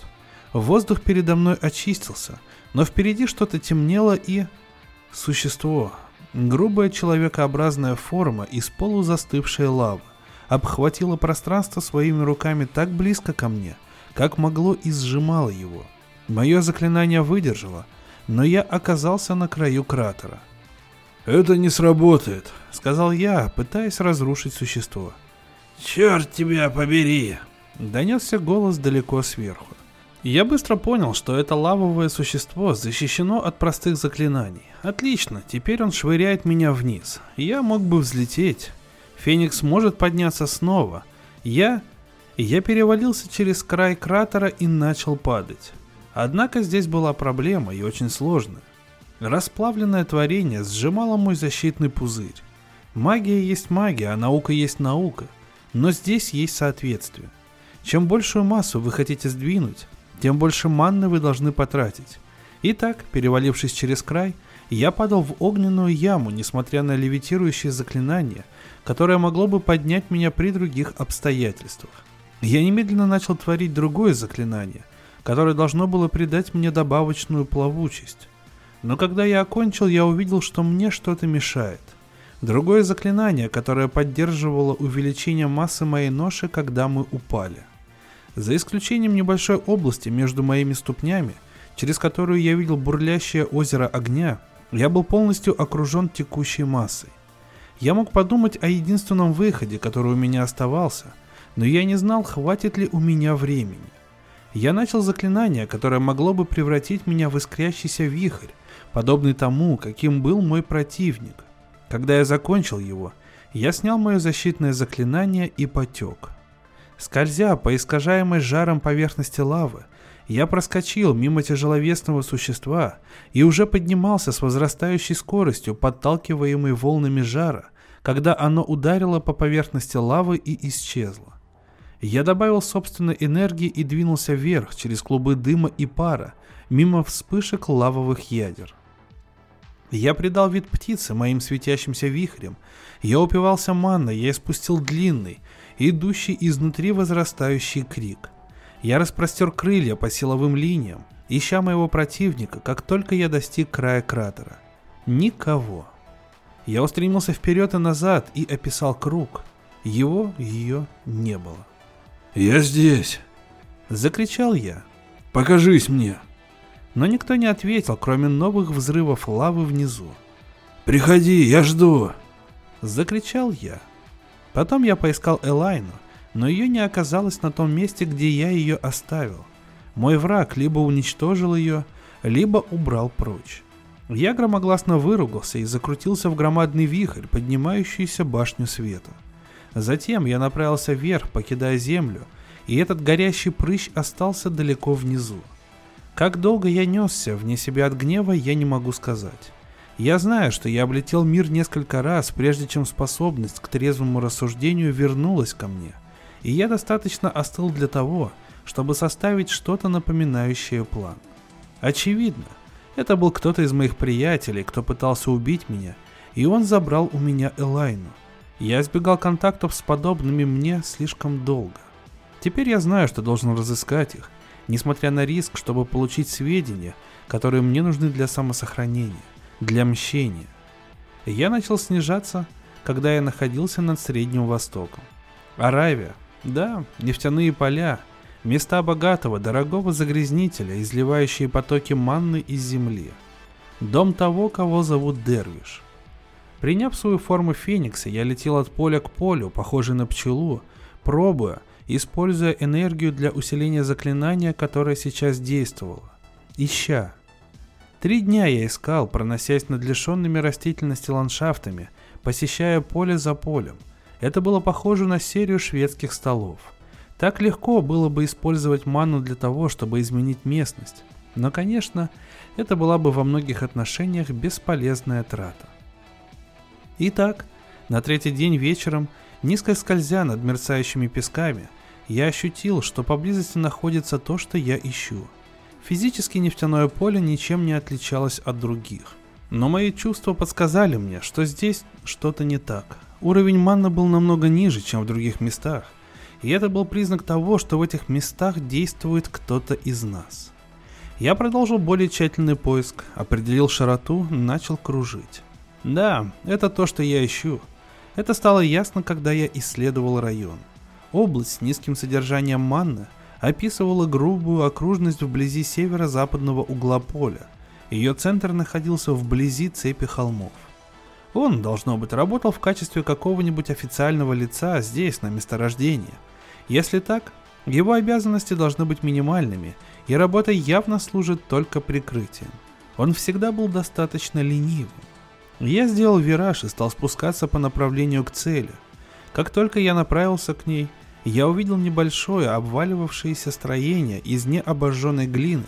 Воздух передо мной очистился, но впереди что-то темнело и... Существо. Грубая человекообразная форма из полузастывшей лавы обхватила пространство своими руками так близко ко мне, как могло, и сжимало его. Мое заклинание выдержало, но я оказался на краю кратера. «Это не сработает», — сказал я, пытаясь разрушить существо. «Черт тебя побери!» — донесся голос далеко сверху. Я быстро понял, что это лавовое существо защищено от простых заклинаний. Отлично, теперь он швыряет меня вниз. Я мог бы взлететь. Феникс может подняться снова. Я перевалился через край кратера и начал падать. Однако здесь была проблема, и очень сложная. Расплавленное творение сжимало мой защитный пузырь. Магия есть магия, а наука есть наука. Но здесь есть соответствие. Чем большую массу вы хотите сдвинуть, тем больше манны вы должны потратить. Итак, перевалившись через край, я падал в огненную яму, несмотря на левитирующие заклинания, которое могло бы поднять меня при других обстоятельствах. Я немедленно начал творить другое заклинание, которое должно было придать мне добавочную плавучесть. Но когда я окончил, я увидел, что мне что-то мешает. Другое заклинание, которое поддерживало увеличение массы моей ноши, когда мы упали. За исключением небольшой области между моими ступнями, через которую я видел бурлящее озеро огня, я был полностью окружен текущей массой. Я мог подумать о единственном выходе, который у меня оставался, но я не знал, хватит ли у меня времени. Я начал заклинание, которое могло бы превратить меня в искрящийся вихрь, подобный тому, каким был мой противник. Когда я закончил его, я снял мое защитное заклинание и потек. Скользя по искажаемой жаром поверхности лавы, я проскочил мимо тяжеловесного существа и уже поднимался с возрастающей скоростью, подталкиваемой волнами жара, когда оно ударило по поверхности лавы и исчезло. Я добавил собственной энергии и двинулся вверх через клубы дыма и пара, мимо вспышек лавовых ядер. Я придал вид птицы моим светящимся вихрем, я упивался манной, я испустил длинный, идущий изнутри возрастающий крик. Я распростер крылья по силовым линиям, ища моего противника, как только я достиг края кратера. Никого. Я устремился вперед и назад и описал круг. Его, ее не было. «Я здесь!» — закричал я. «Покажись мне!» Но никто не ответил, кроме новых взрывов лавы внизу. «Приходи, я жду!» — закричал я. Потом я поискал Элайну, но ее не оказалось на том месте, где я ее оставил. Мой враг либо уничтожил ее, либо убрал прочь. Я громогласно выругался и закрутился в громадный вихрь, поднимающийся башню света. Затем я направился вверх, покидая землю, и этот горящий прыщ остался далеко внизу. Как долго я несся вне себя от гнева, я не могу сказать. Я знаю, что я облетел мир несколько раз, прежде чем способность к трезвому рассуждению вернулась ко мне, и я достаточно остыл для того, чтобы составить что-то напоминающее план. Очевидно, это был кто-то из моих приятелей, кто пытался убить меня, и он забрал у меня Элайну. Я избегал контактов с подобными мне слишком долго. Теперь я знаю, что должен разыскать их, несмотря на риск, чтобы получить сведения, которые мне нужны для самосохранения. Для мщения. Я начал снижаться, когда я находился над Средним Востоком. Аравия, да, нефтяные поля, места богатого, дорогого загрязнителя, изливающие потоки манны из земли. Дом того, кого зовут Дервиш. Приняв свою форму феникса, я летел от поля к полю, похожий на пчелу, пробуя, используя энергию для усиления заклинания, которое сейчас действовало. Ища. 3 дня я искал, проносясь над лишенными растительности ландшафтами, посещая поле за полем. Это было похоже на серию шведских столов. Так легко было бы использовать манну для того, чтобы изменить местность. Но, конечно, это была бы во многих отношениях бесполезная трата. Итак, на 3-й день вечером, низко скользя над мерцающими песками, я ощутил, что поблизости находится то, что я ищу. Физически нефтяное поле ничем не отличалось от других. Но мои чувства подсказали мне, что здесь что-то не так. Уровень манны был намного ниже, чем в других местах. и это был признак того, что в этих местах действует кто-то из нас. Я продолжил более тщательный поиск, определил широту, начал кружить. Да, это то, что я ищу. Это стало ясно, когда я исследовал район. Область с низким содержанием манны описывала грубую окружность вблизи северо-западного угла поля. Ее центр находился вблизи цепи холмов. Он, должно быть, работал в качестве какого-нибудь официального лица здесь, на месторождении. Если так, его обязанности должны быть минимальными, и работа явно служит только прикрытием. Он всегда был достаточно ленивым. Я сделал вираж и стал спускаться по направлению к цели. Как только я направился к ней, я увидел небольшое обваливавшееся строение из необожженной глины,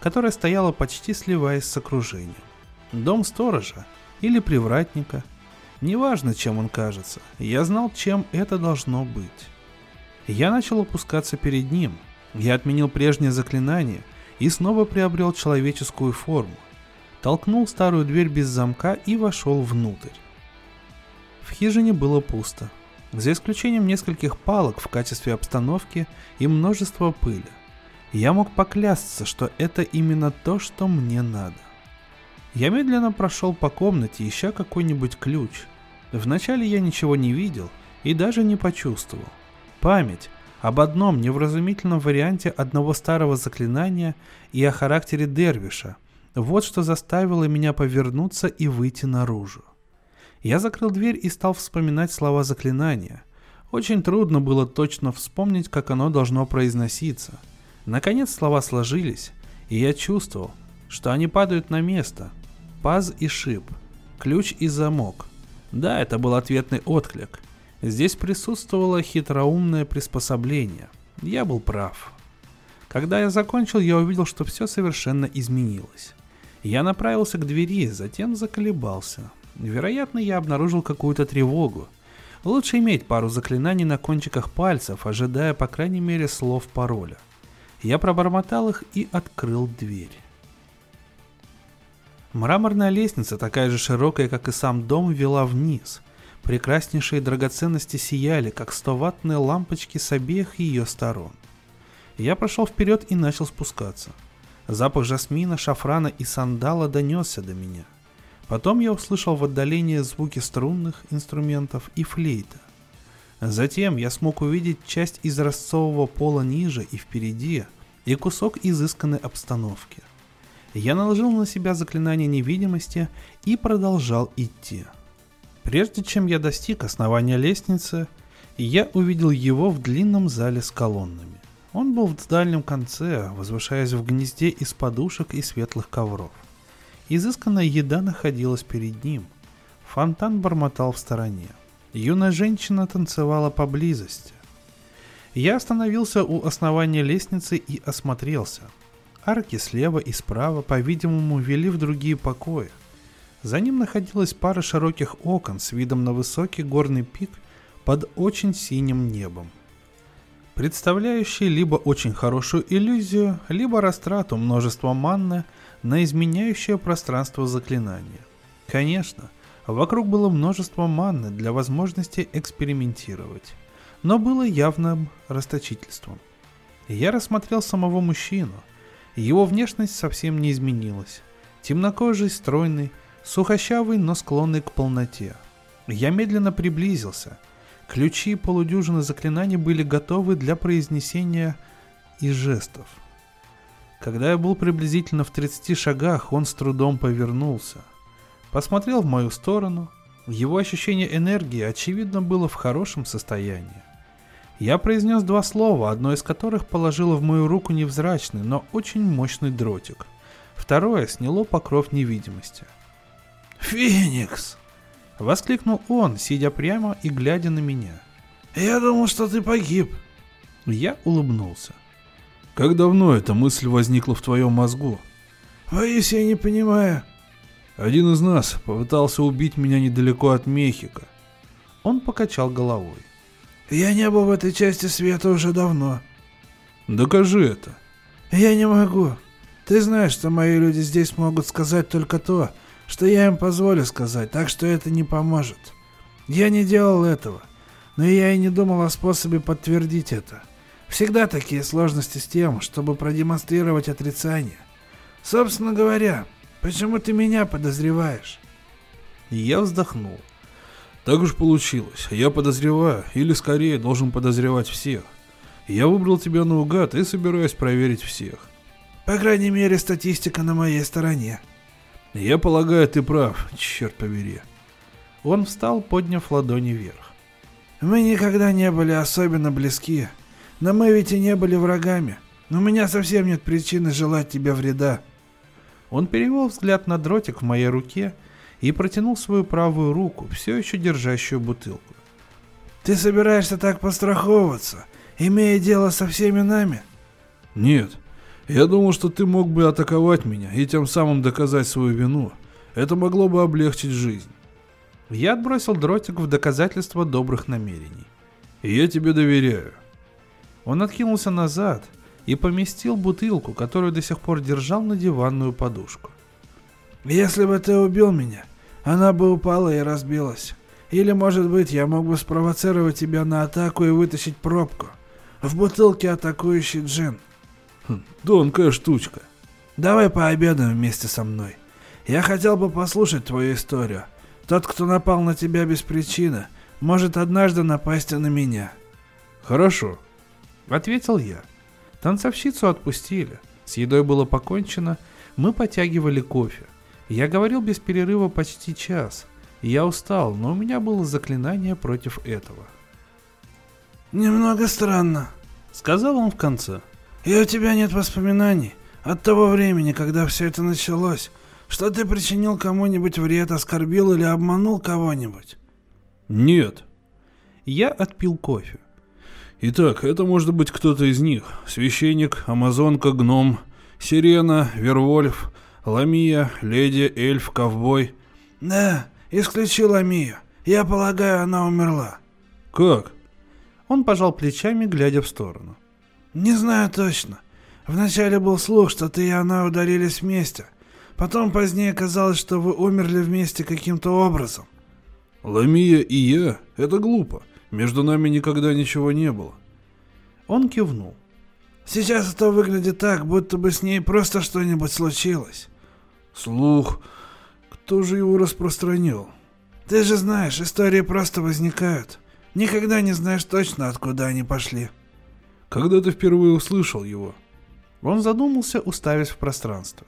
которое стояло почти сливаясь с окружением. Дом сторожа или привратника. Неважно, чем он кажется, я знал, чем это должно быть. Я начал опускаться перед ним. Я отменил прежнее заклинание и снова приобрел человеческую форму. Толкнул старую дверь без замка и вошел внутрь. В хижине было пусто, за исключением нескольких палок в качестве обстановки и множества пыли. Я мог поклясться, что это именно то, что мне надо. Я медленно прошел по комнате, ища какой-нибудь ключ. Вначале я ничего не видел и даже не почувствовал. Память об одном невразумительном варианте одного старого заклинания и о характере Дервиша. Вот что заставило меня повернуться и выйти наружу. Я закрыл дверь и стал вспоминать слова заклинания. Очень трудно было точно вспомнить, как оно должно произноситься. Наконец слова сложились, и я чувствовал, что они падают на место. Паз и шип, ключ и замок. Да, это был ответный отклик. Здесь присутствовало хитроумное приспособление. Я был прав. Когда я закончил, я увидел, что все совершенно изменилось. Я направился к двери, затем заколебался. Вероятно, я обнаружил какую-то тревогу. Лучше иметь пару заклинаний на кончиках пальцев, ожидая, по крайней мере, слов пароля. Я пробормотал их и открыл дверь. Мраморная лестница, такая же широкая, как и сам дом, вела вниз. Прекраснейшие драгоценности сияли, как 100-ваттные лампочки с обеих ее сторон. Я прошел вперед и начал спускаться. Запах жасмина, шафрана и сандала донесся до меня. Потом я услышал в отдалении звуки струнных инструментов и флейта. Затем я смог увидеть часть изразцового пола ниже и впереди, и кусок изысканной обстановки. Я наложил на себя заклинание невидимости и продолжал идти. Прежде чем я достиг основания лестницы, я увидел его в длинном зале с колоннами. Он был в дальнем конце, возвышаясь в гнезде из подушек и светлых ковров. Изысканная еда находилась перед ним. Фонтан бормотал в стороне. Юная женщина танцевала поблизости. Я остановился у основания лестницы и осмотрелся. Арки слева и справа, по-видимому, вели в другие покои. За ним находилась пара широких окон с видом на высокий горный пик под очень синим небом, представляющий либо очень хорошую иллюзию, либо растрату множества манны на изменяющее пространство заклинания. Конечно, вокруг было множество манны для возможности экспериментировать, но было явным расточительством. Я рассмотрел самого мужчину. Его внешность совсем не изменилась. Темнокожий, стройный, сухощавый, но склонный к полноте. Я медленно приблизился. Ключи и полудюжины заклинаний были готовы для произнесения и жестов. Когда я был приблизительно в 30 шагах, он с трудом повернулся. Посмотрел в мою сторону. Его ощущение энергии, очевидно, было в хорошем состоянии. Я произнес два слова, одно из которых положило в мою руку невзрачный, но очень мощный дротик. Второе сняло покров невидимости. «Феникс!» — воскликнул он, сидя прямо и глядя на меня. «Я думал, что ты погиб!» Я улыбнулся. «Как давно эта мысль возникла в твоем мозгу?» «Боюсь, я не понимаю». «Один из нас попытался убить меня недалеко от Мехико». Он покачал головой. «Я не был в этой части света уже давно». «Докажи это». «Я не могу. Ты знаешь, что мои люди здесь могут сказать только то, что я им позволю сказать, так что это не поможет. Я не делал этого. но я и не думал о способе подтвердить это. Всегда такие сложности с тем, чтобы продемонстрировать отрицание. Собственно говоря, почему ты меня подозреваешь? Я вздохнул. Так уж получилось. Я подозреваю, или скорее должен подозревать всех. Я выбрал тебя наугад и собираюсь проверить всех. По крайней мере, статистика на моей стороне. Я полагаю, ты прав, черт побери. Он встал, подняв ладони вверх. Мы никогда не были особенно близки. Но мы ведь и не были врагами. У меня совсем нет причины желать тебе вреда. Он перевел взгляд на дротик в моей руке и протянул свою правую руку, все еще держащую бутылку. Ты собираешься так постраховываться, имея дело со всеми нами? Нет. Я думал, что ты мог бы атаковать меня и тем самым доказать свою вину. Это могло бы облегчить жизнь. Я отбросил дротик в доказательство добрых намерений. Я тебе доверяю. Он откинулся назад и поместил бутылку, которую до сих пор держал, на диванную подушку. «Если бы ты убил меня, она бы упала и разбилась. Или, может быть, я мог бы спровоцировать тебя на атаку и вытащить пробку. В бутылке атакующий джин». «Тонкая штучка». «Давай пообедаем вместе со мной. Я хотел бы послушать твою историю. Тот, кто напал на тебя без причины, может однажды напасть и на меня». «Хорошо», — ответил я. Танцовщицу отпустили, с едой было покончено, мы потягивали кофе. Я говорил без перерыва почти час. Я устал, но у меня было заклинание против этого. «Немного странно», — сказал он в конце. «И у тебя нет воспоминаний от того времени, когда все это началось, что ты причинил кому-нибудь вред, оскорбил или обманул кого-нибудь?» «Нет». Я отпил кофе. Итак, это может быть кто-то из них. Священник, Амазонка, Гном, Сирена, Вервольф, Ламия, Леди, Эльф, Ковбой. Да, исключи Ламию. Я полагаю, она умерла. Как? Он пожал плечами, глядя в сторону. Не знаю точно. Вначале был слух, что ты и она ударились вместе. Потом позднее казалось, что вы умерли вместе каким-то образом. Ламия и я? Это глупо. Между нами никогда ничего не было. Он кивнул. Сейчас это выглядит так, будто бы с ней просто что-нибудь случилось. Слух. Кто же его распространил? Ты же знаешь, истории просто возникают. Никогда не знаешь точно, откуда они пошли. Когда ты впервые услышал его? Он задумался, уставясь в пространство.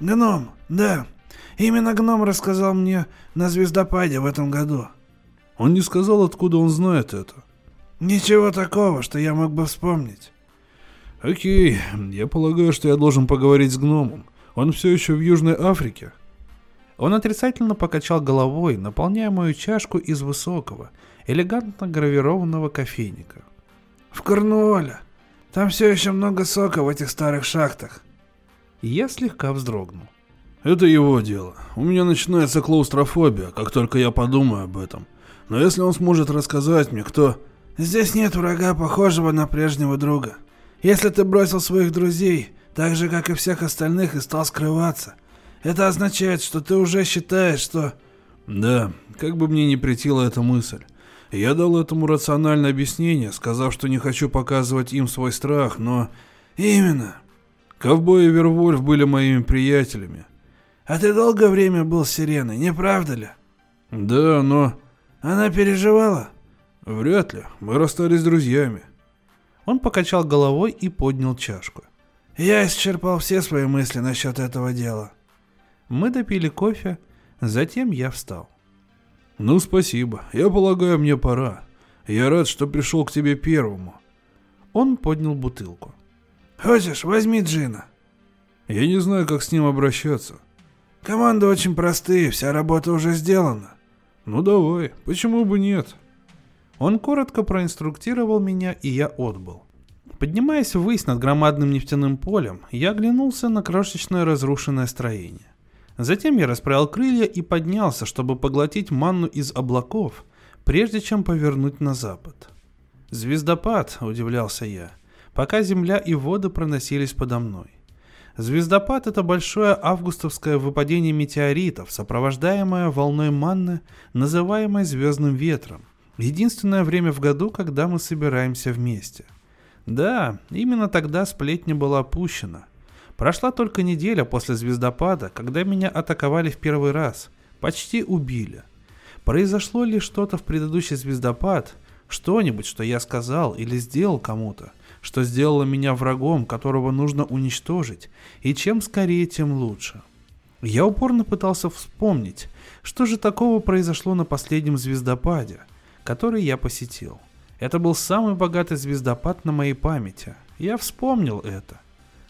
Гном, да. Именно Гном рассказал мне на Звездопаде в этом году. Он не сказал, откуда он знает это. Ничего такого, что я мог бы вспомнить. Окей, я полагаю, что я должен поговорить с Гномом. Он все еще в Южной Африке. Он отрицательно покачал головой, наполняя мою чашку из высокого, элегантно гравированного кофейника. В Корнуоле. Там все еще много сока в этих старых шахтах. Я слегка вздрогнул. Это его дело. У меня начинается клаустрофобия, как только я подумаю об этом. Но если он сможет рассказать мне, кто... Здесь нет врага, похожего на прежнего друга. Если ты бросил своих друзей, так же, как и всех остальных, и стал скрываться, это означает, что ты уже считаешь, что... Да, как бы мне ни претила эта мысль. Я дал этому рациональное объяснение, сказав, что не хочу показывать им свой страх, но... Именно. Ковбой и Вервольф были моими приятелями. А ты долгое время был с Сиреной, не правда ли? Да, но... Она переживала? Вряд ли. Мы расстались с друзьями. Он покачал головой и поднял чашку. Я исчерпал все свои мысли насчет этого дела. Мы допили кофе, затем я встал. Ну, спасибо. Я полагаю, мне пора. Я рад, что пришел к тебе первому. Он поднял бутылку. Хочешь, возьми джина. Я не знаю, как с ним обращаться. Команды очень простые, вся работа уже сделана. Ну давай, почему бы нет? Он коротко проинструктировал меня, и я отбыл. Поднимаясь ввысь над громадным нефтяным полем, я оглянулся на крошечное разрушенное строение. Затем я расправил крылья и поднялся, чтобы поглотить манну из облаков, прежде чем повернуть на запад. Звездопад, удивлялся я, пока земля и воды проносились подо мной. Звездопад – это большое августовское выпадение метеоритов, сопровождаемое волной манны, называемой звездным ветром, Единственное время в году, когда мы собираемся вместе. Да, именно тогда сплетня была опущена. Прошла только неделя после звездопада, когда меня атаковали в первый раз. Почти убили. Произошло ли что-то в предыдущий звездопад? Что-нибудь, что я сказал или сделал кому-то, что сделало меня врагом, которого нужно уничтожить, и чем скорее, тем лучше. Я упорно пытался вспомнить, что же такого произошло на последнем звездопаде, который я посетил. Это был самый богатый звездопад на моей памяти. Я вспомнил это.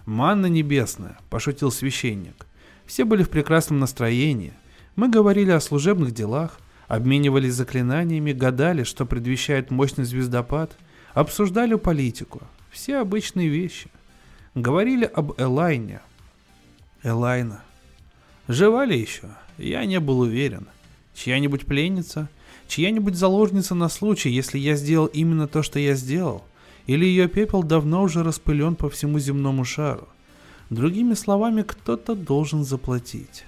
«Манна небесная», – пошутил священник. Все были в прекрасном настроении. Мы говорили о служебных делах, обменивались заклинаниями, гадали, что предвещает мощный звездопад, обсуждали политику, все обычные вещи. Говорили об Элайне. Элайна. Жива ли еще? Я не был уверен. Чья-нибудь пленница? Чья-нибудь заложница на случай, если я сделал именно то, что я сделал? Или ее пепел давно уже распылен по всему земному шару? Другими словами, кто-то должен заплатить.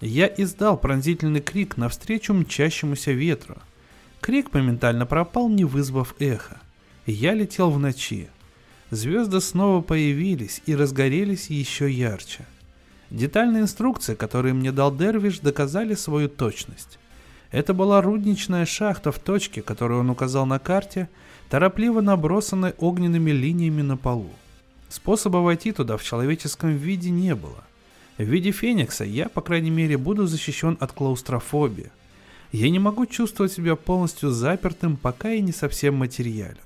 Я издал пронзительный крик навстречу мчащемуся ветру. Крик моментально пропал, не вызвав эха. Я летел в ночи. Звезды снова появились и разгорелись еще ярче. Детальные инструкции, которые мне дал Дервиш, доказали свою точность. Это была рудничная шахта в точке, которую он указал на карте, торопливо набросанной огненными линиями на полу. Способа войти туда в человеческом виде не было. В виде Феникса я, по крайней мере, буду защищен от клаустрофобии. Я не могу чувствовать себя полностью запертым, пока я не совсем материален.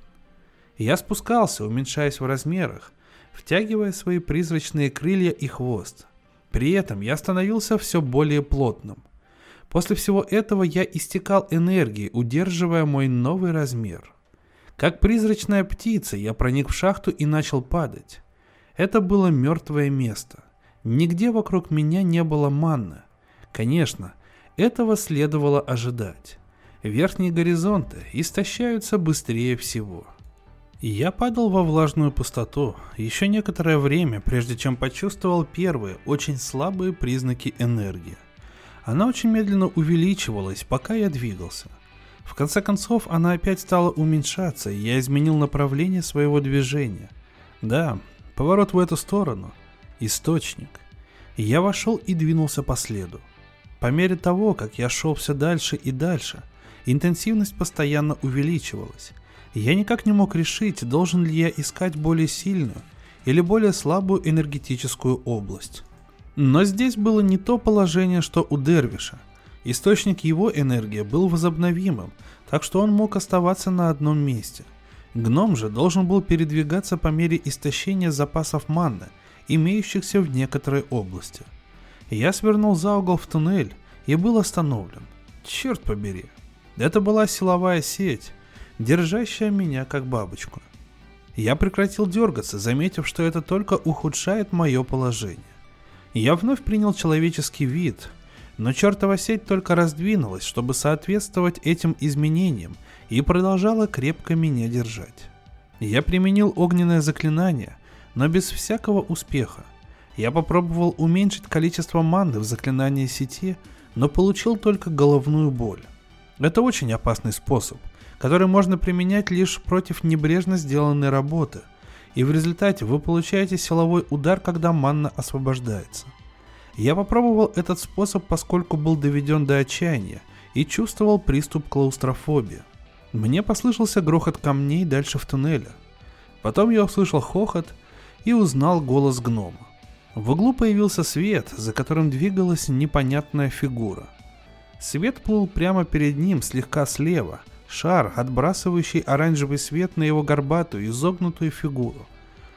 Я спускался, уменьшаясь в размерах, втягивая свои призрачные крылья и хвост. При этом я становился все более плотным. После всего этого я истекал энергией, удерживая мой новый размер. Как призрачная птица, я проник в шахту и начал падать. Это было мертвое место. Нигде вокруг меня не было манны. Конечно, этого следовало ожидать. Верхние горизонты истощаются быстрее всего. Я падал во влажную пустоту еще некоторое время, прежде чем почувствовал первые, очень слабые признаки энергии. Она очень медленно увеличивалась, пока я двигался. В конце концов, она опять стала уменьшаться, и я изменил направление своего движения. Да, поворот в эту сторону. Источник. Я вошел и двинулся по следу. По мере того, как я шел все дальше и дальше, интенсивность постоянно увеличивалась. Я никак не мог решить, должен ли я искать более сильную или более слабую энергетическую область. Но здесь было не то положение, что у Дервиша. Источник его энергии был возобновимым, так что он мог оставаться на одном месте. Гном же должен был передвигаться по мере истощения запасов манны, имеющихся в некоторой области. Я свернул за угол в туннель и был остановлен. Черт побери. Это была силовая сеть, держащая меня как бабочку. Я прекратил дергаться, заметив, что это только ухудшает мое положение. Я вновь принял человеческий вид, но чертова сеть только раздвинулась, чтобы соответствовать этим изменениям, и продолжала крепко меня держать. Я применил огненное заклинание, но без всякого успеха. Я попробовал уменьшить количество манны в заклинании сети, но получил только головную боль. Это очень опасный способ, который можно применять лишь против небрежно сделанной работы, и в результате вы получаете силовой удар, когда манна освобождается. Я попробовал этот способ, поскольку был доведен до отчаяния и чувствовал приступ клаустрофобии. Мне послышался грохот камней дальше в туннеле. Потом я услышал хохот и узнал голос гнома. В углу появился свет, за которым двигалась непонятная фигура. Свет плыл прямо перед ним, слегка слева, шар, отбрасывающий оранжевый свет на его горбатую, изогнутую фигуру.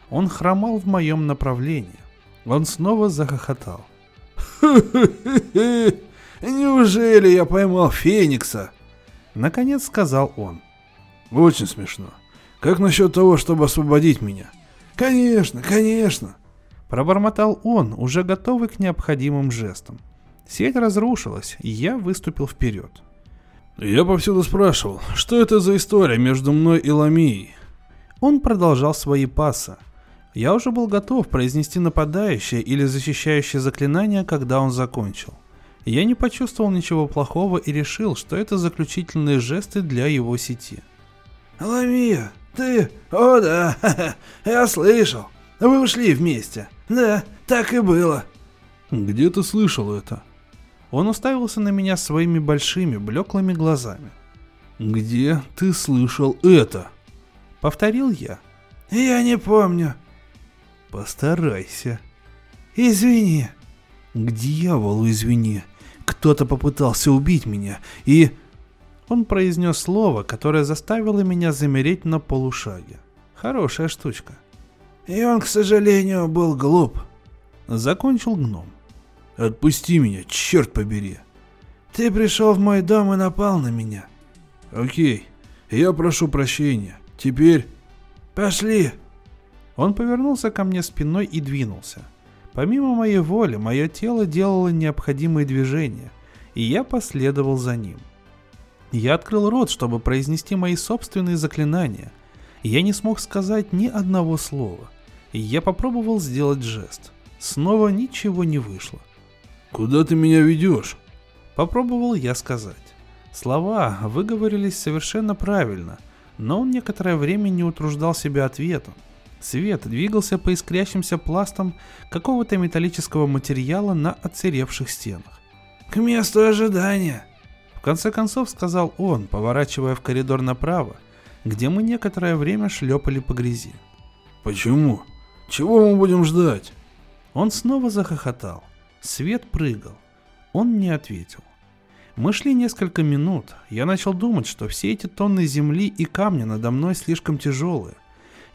Он хромал в моем направлении. Он снова захохотал. «Хе-хе-хе! Неужели я поймал Феникса?» Наконец сказал он. «Очень смешно. Как насчет того, чтобы освободить меня?» «Конечно, конечно!» Пробормотал он, уже готовый к необходимым жестам. Сеть разрушилась, и я выступил вперед. «Я повсюду спрашивал, что это за история между мной и Ламией?» Он продолжал свои пассы. Я уже был готов произнести нападающее или защищающее заклинание, когда он закончил. Я не почувствовал ничего плохого и решил, что это заключительные жесты для его сети. «Ламия, ты... О да, я слышал. Вы ушли вместе. Да, так и было». «Где ты слышал это?» Он уставился на меня своими большими, блеклыми глазами. «Где ты слышал это?» Повторил я. «Я не помню». «Постарайся». «Извини». «К дьяволу извини. Кто-то попытался убить меня, и...» Он произнес слово, которое заставило меня замереть на полушаге. Хорошая штучка. «И он, к сожалению, был глуп», — закончил гном. «Отпусти меня, черт побери». «Ты пришел в мой дом и напал на меня». «Окей, я прошу прощения. Теперь... пошли». Он повернулся ко мне спиной и двинулся. Помимо моей воли, мое тело делало необходимые движения, и я последовал за ним. Я открыл рот, чтобы произнести мои собственные заклинания. Я не смог сказать ни одного слова. Я попробовал сделать жест. Снова ничего не вышло. «Куда ты меня ведешь?» Попробовал я сказать. Слова выговорились совершенно правильно, но он некоторое время не утруждал себя ответом. Свет двигался по искрящимся пластам какого-то металлического материала на отсыревших стенах. «К месту ожидания», — в конце концов сказал он, поворачивая в коридор направо, где мы некоторое время шлепали по грязи. «Почему? Чего мы будем ждать?» Он снова захохотал. Свет прыгал. Он не ответил. Мы шли несколько минут. Я начал думать, что все эти тонны земли и камня надо мной слишком тяжелые.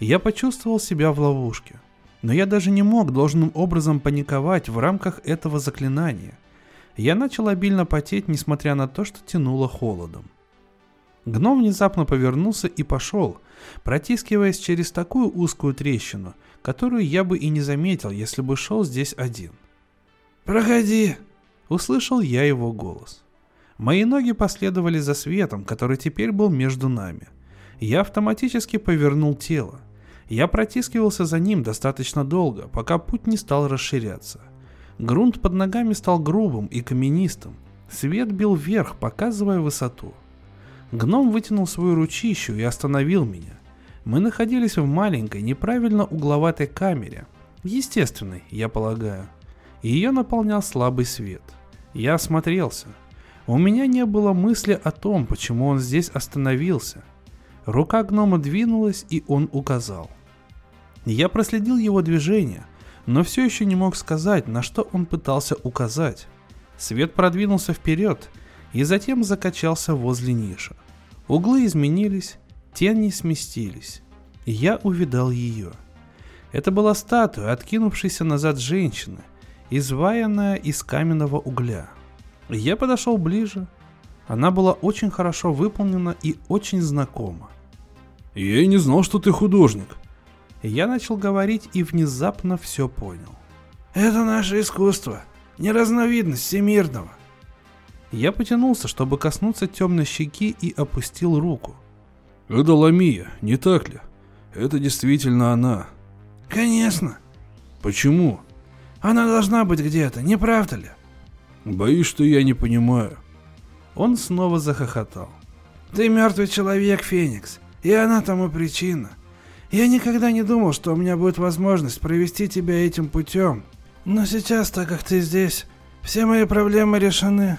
Я почувствовал себя в ловушке, но я даже не мог должным образом паниковать в рамках этого заклинания. Я начал обильно потеть, несмотря на то, что тянуло холодом. Гном внезапно повернулся и пошел, протискиваясь через такую узкую трещину, которую я бы и не заметил, если бы шел здесь один. «Проходи!» – услышал я его голос. Мои ноги последовали за светом, который теперь был между нами. Я автоматически повернул тело. Я протискивался за ним достаточно долго, пока путь не стал расширяться. Грунт под ногами стал грубым и каменистым. Свет бил вверх, показывая высоту. Гном вытянул свою ручищу и остановил меня. Мы находились в маленькой, неправильно угловатой камере. Естественной, я полагаю. Ее наполнял слабый свет. Я осмотрелся. У меня не было мысли о том, почему он здесь остановился. Рука гнома двинулась, и он указал. Я проследил его движение, но все еще не мог сказать, на что он пытался указать. Свет продвинулся вперед и затем закачался возле ниши. Углы изменились, тени сместились. Я увидал ее. Это была статуя, откинувшаяся назад женщины, изваянная из каменного угля. Я подошел ближе. Она была очень хорошо выполнена и очень знакома. «Я и не знал, что ты художник». Я начал говорить и внезапно все понял. «Это наше искусство, не разновидность всемирного». Я потянулся, чтобы коснуться темной щеки, и опустил руку. «Это Ламия, не так ли? Это действительно она». «Конечно». «Почему?» «Она должна быть где-то, не правда ли?» «Боюсь, что я не понимаю». Он снова захохотал. «Ты мертвый человек, Феникс, и она тому причина. Я никогда не думал, что у меня будет возможность провести тебя этим путем. Но сейчас, так как ты здесь, все мои проблемы решены.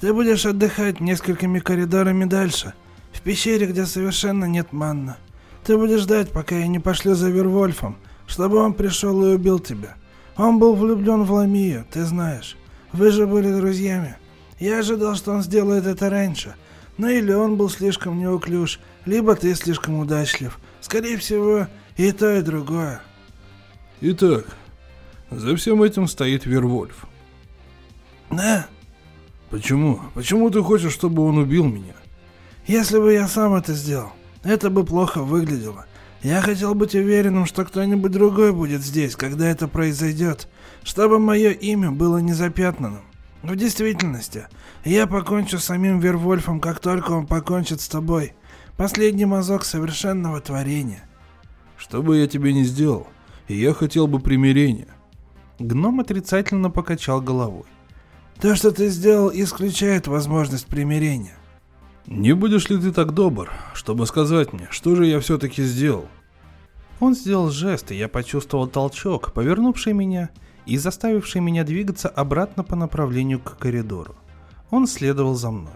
Ты будешь отдыхать несколькими коридорами дальше, в пещере, где совершенно нет манна. Ты будешь ждать, пока я не пошлю за Вервольфом, чтобы он пришел и убил тебя. Он был влюблен в Ламию, ты знаешь. Вы же были друзьями. Я ожидал, что он сделает это раньше, но или он был слишком неуклюж, либо ты слишком удачлив. Скорее всего, и то, и другое». «Итак, за всем этим стоит Вервольф». «Да». «Почему? Почему ты хочешь, чтобы он убил меня?» «Если бы я сам это сделал, это бы плохо выглядело. Я хотел быть уверенным, что кто-нибудь другой будет здесь, когда это произойдет, чтобы мое имя было незапятнанным. В действительности, я покончу с самим Вервольфом, как только он покончит с тобой. Последний мазок совершенного творения». «Что бы я тебе ни сделал, я хотел бы примирения». Гном отрицательно покачал головой. То, что ты сделал, исключает возможность примирения. Не будешь ли ты так добр, чтобы сказать мне, что же я все-таки сделал? Он сделал жест, и я почувствовал толчок, повернувший меня и заставивший меня двигаться обратно по направлению к коридору. Он следовал за мной.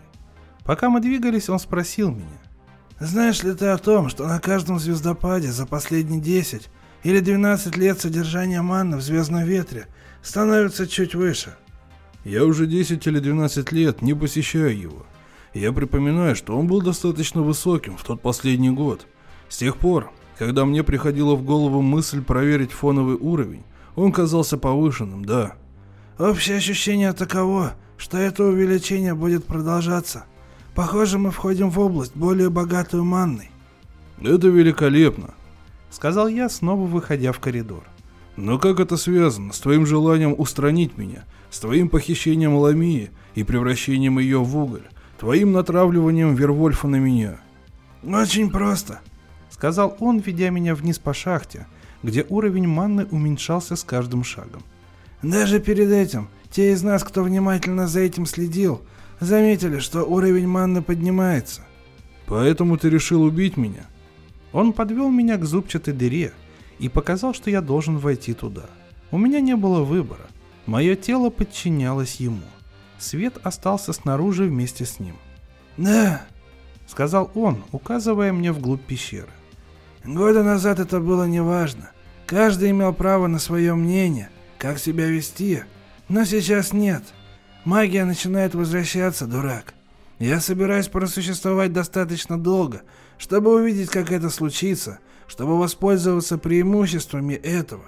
Пока мы двигались, он спросил меня. Знаешь ли ты о том, что на каждом звездопаде за последние 10 или 12 лет содержание манны в звездном ветре становится чуть выше? Я уже 10 или 12 лет не посещаю его. Я припоминаю, что он был достаточно высоким в тот последний год. С тех пор, когда мне приходила в голову мысль проверить фоновый уровень, он казался повышенным, да. Общее ощущение таково, что это увеличение будет продолжаться. Похоже, мы входим в область, более богатую манной. Это великолепно, сказал я, снова выходя в коридор. Но как это связано с твоим желанием устранить меня, с твоим похищением Ламии и превращением ее в уголь, твоим натравливанием Вервольфа на меня? Очень просто, сказал он, ведя меня вниз по шахте, где уровень манны уменьшался с каждым шагом. Даже перед этим, те из нас, кто внимательно за этим следил, заметили, что уровень манны поднимается. Поэтому ты решил убить меня? Он подвел меня к зубчатой дыре и показал, что я должен войти туда. У меня не было выбора. Мое тело подчинялось ему. Свет остался снаружи вместе с ним. «Да», — сказал он, указывая мне вглубь пещеры. «Года назад это было неважно. Каждый имел право на свое мнение, как себя вести, но сейчас нет. Магия начинает возвращаться, дурак. Я собираюсь просуществовать достаточно долго, чтобы увидеть, как это случится, чтобы воспользоваться преимуществами этого.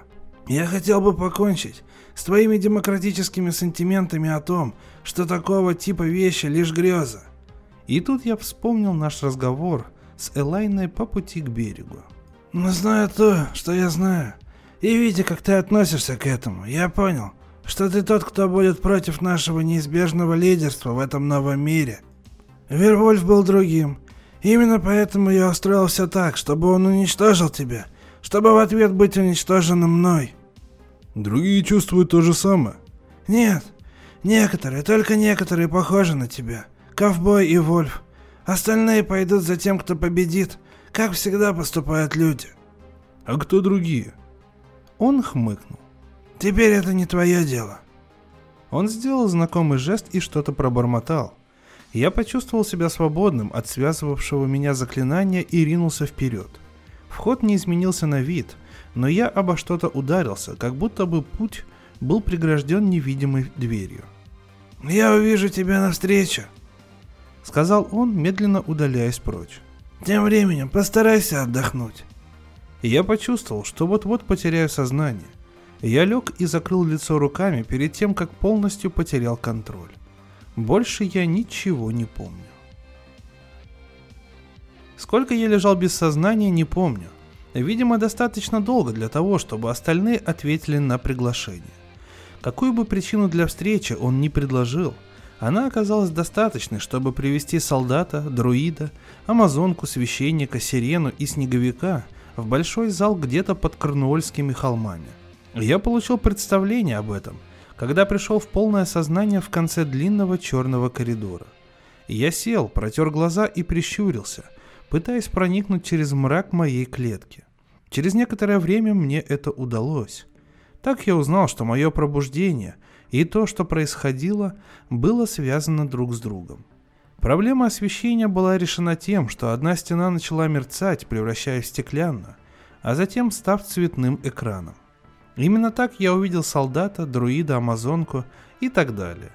Я хотел бы покончить с твоими демократическими сантиментами о том, что такого типа вещи лишь греза. И тут я вспомнил наш разговор с Элайной по пути к берегу. Но знаю то, что я знаю, и видя, как ты относишься к этому, я понял, что ты тот, кто будет против нашего неизбежного лидерства в этом новом мире. Вервольф был другим. Именно поэтому я устроил все так, чтобы он уничтожил тебя, чтобы в ответ быть уничтоженным мной. Другие чувствуют то же самое? Нет. Некоторые, только некоторые похожи на тебя. Ковбой и Вольф. Остальные пойдут за тем, кто победит, как всегда поступают люди. А кто другие? Он хмыкнул. Теперь это не твое дело. Он сделал знакомый жест и что-то пробормотал. Я почувствовал себя свободным от связывавшего меня заклинания и ринулся вперед. Вход не изменился на вид, но я обо что-то ударился, как будто бы путь был прегражден невидимой дверью. «Я увижу тебя навстречу», — сказал он, медленно удаляясь прочь. «Тем временем постарайся отдохнуть». Я почувствовал, что вот-вот потеряю сознание. Я лег и закрыл лицо руками перед тем, как полностью потерял контроль. Больше я ничего не помню. Сколько я лежал без сознания, не помню. Видимо, достаточно долго для того, чтобы остальные ответили на приглашение. Какую бы причину для встречи он ни предложил, она оказалась достаточной, чтобы привести солдата, друида, амазонку, священника, сирену и снеговика в большой зал где-то под Корнуольскими холмами. Я получил представление об этом, когда пришел в полное сознание в конце длинного черного коридора. Я сел, протер глаза и прищурился, пытаясь проникнуть через мрак моей клетки. Через некоторое время мне это удалось. Так я узнал, что мое пробуждение и то, что происходило, было связано друг с другом. Проблема освещения была решена тем, что одна стена начала мерцать, превращаясь в стеклянную, а затем став цветным экраном. Именно так я увидел солдата, друида, амазонку и так далее.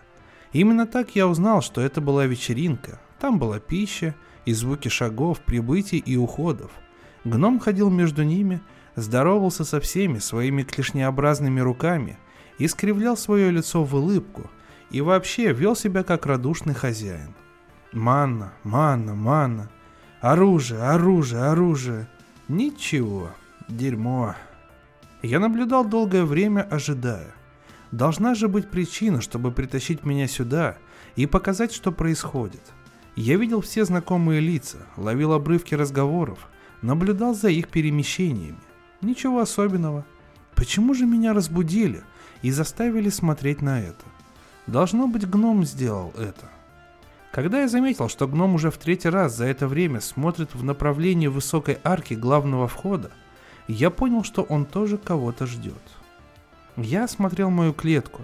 Именно так я узнал, что это была вечеринка. Там была пища и звуки шагов, прибытий и уходов. Гном ходил между ними, здоровался со всеми своими клешнеобразными руками, искривлял свое лицо в улыбку и вообще вел себя как радушный хозяин. Манна, манна, манна. Оружие, оружие, оружие. Ничего. Дерьмо. Я наблюдал долгое время, ожидая. Должна же быть причина, чтобы притащить меня сюда и показать, что происходит. Я видел все знакомые лица, ловил обрывки разговоров, наблюдал за их перемещениями. Ничего особенного. Почему же меня разбудили и заставили смотреть на это? Должно быть, гном сделал это. Когда я заметил, что гном уже в третий раз за это время смотрит в направлении высокой арки главного входа, я понял, что он тоже кого-то ждет. Я осмотрел мою клетку.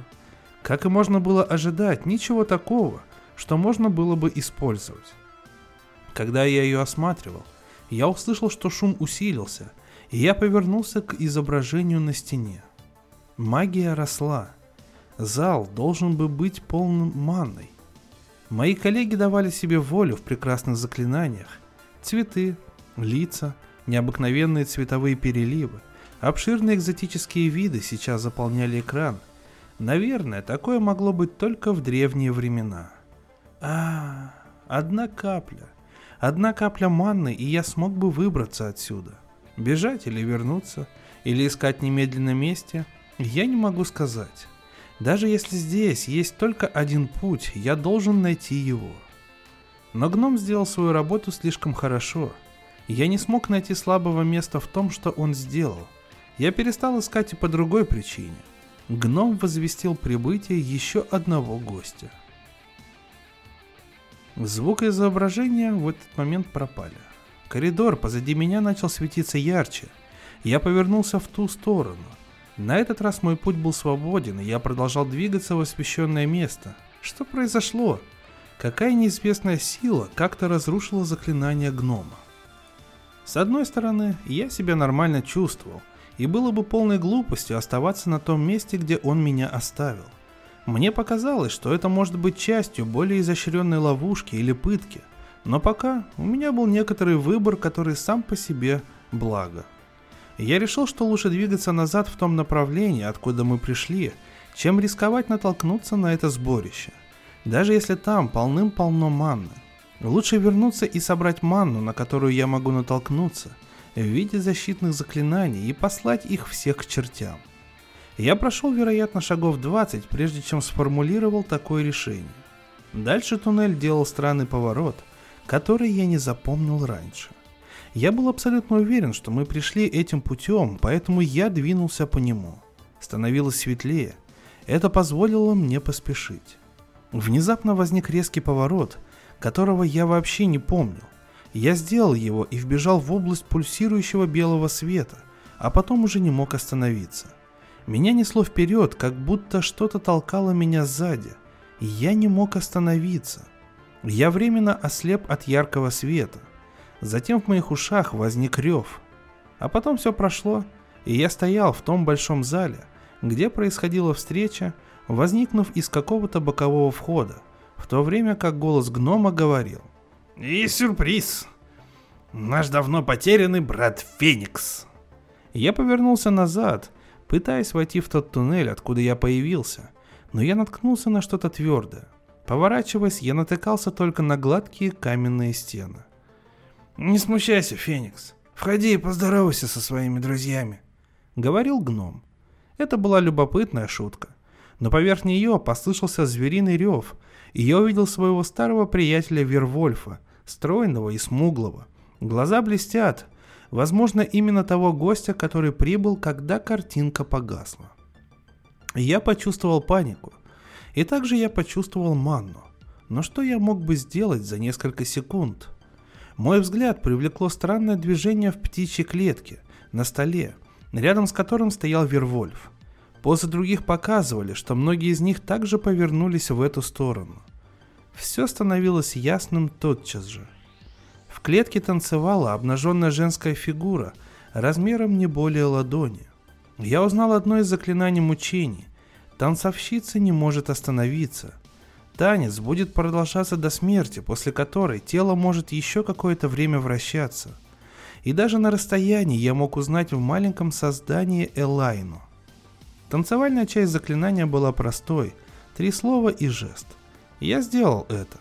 Как и можно было ожидать, ничего такого, что можно было бы использовать. Когда я ее осматривал, я услышал, что шум усилился, и я повернулся к изображению на стене. Магия росла. Зал должен был быть полным манной. Мои коллеги давали себе волю в прекрасных заклинаниях. Цветы, лица, необыкновенные цветовые переливы, обширные экзотические виды сейчас заполняли экран. Наверное, такое могло быть только в древние времена. Одна капля. Одна капля манны, и я смог бы выбраться отсюда. Бежать или вернуться, или искать немедленно месте, я не могу сказать. Даже если здесь есть только один путь, я должен найти его. Но гном сделал свою работу слишком хорошо. Я не смог найти слабого места в том, что он сделал. Я перестал искать и по другой причине. Гном возвестил прибытие еще одного гостя. Звук и изображение в этот момент пропали. Коридор позади меня начал светиться ярче. Я повернулся в ту сторону. На этот раз мой путь был свободен, и я продолжал двигаться в освещенное место. Что произошло? Какая неизвестная сила как-то разрушила заклинание гнома? С одной стороны, я себя нормально чувствовал, и было бы полной глупостью оставаться на том месте, где он меня оставил. Мне показалось, что это может быть частью более изощренной ловушки или пытки, но пока у меня был некоторый выбор, который сам по себе благо. Я решил, что лучше двигаться назад в том направлении, откуда мы пришли, чем рисковать натолкнуться на это сборище, даже если там полным-полно манны. Лучше вернуться и собрать манну, на которую я могу натолкнуться, в виде защитных заклинаний и послать их всех к чертям. Я прошел, вероятно, шагов 20, прежде чем сформулировал такое решение. Дальше туннель делал странный поворот, который я не запомнил раньше. Я был абсолютно уверен, что мы пришли этим путем, поэтому я двинулся по нему. Становилось светлее. Это позволило мне поспешить. Внезапно возник резкий поворот, которого я вообще не помнил. Я сделал его и вбежал в область пульсирующего белого света, а потом уже не мог остановиться. Меня несло вперед, как будто что-то толкало меня сзади. Я не мог остановиться. Я временно ослеп от яркого света. Затем в моих ушах возник рев. А потом все прошло, и я стоял в том большом зале, где происходила встреча, возникнув из какого-то бокового входа, в то время как голос гнома говорил: «И сюрприз! Наш давно потерянный брат Феникс!» Я повернулся назад, пытаясь войти в тот туннель, откуда я появился, но я наткнулся на что-то твердое. Поворачиваясь, я натыкался только на гладкие каменные стены. «Не смущайся, Феникс. Входи и поздоровайся со своими друзьями», — говорил гном. Это была любопытная шутка, но поверх нее послышался звериный рев, и я увидел своего старого приятеля Вервольфа, стройного и смуглого. Глаза блестят. Возможно, именно того гостя, который прибыл, когда картинка погасла. Я почувствовал панику, и также я почувствовал манну. Но что я мог бы сделать за несколько секунд? Мой взгляд привлекло странное движение в птичьей клетке, на столе, рядом с которым стоял Вервольф. Позы других показывали, что многие из них также повернулись в эту сторону. Все становилось ясным тотчас же. В клетке танцевала обнаженная женская фигура, размером не более ладони. Я узнал одно из заклинаний мучений. Танцовщица не может остановиться. Танец будет продолжаться до смерти, после которой тело может еще какое-то время вращаться. И даже на расстоянии я мог узнать в маленьком создании Элайну. Танцевальная часть заклинания была простой, 3 слова и жест. Я сделал это.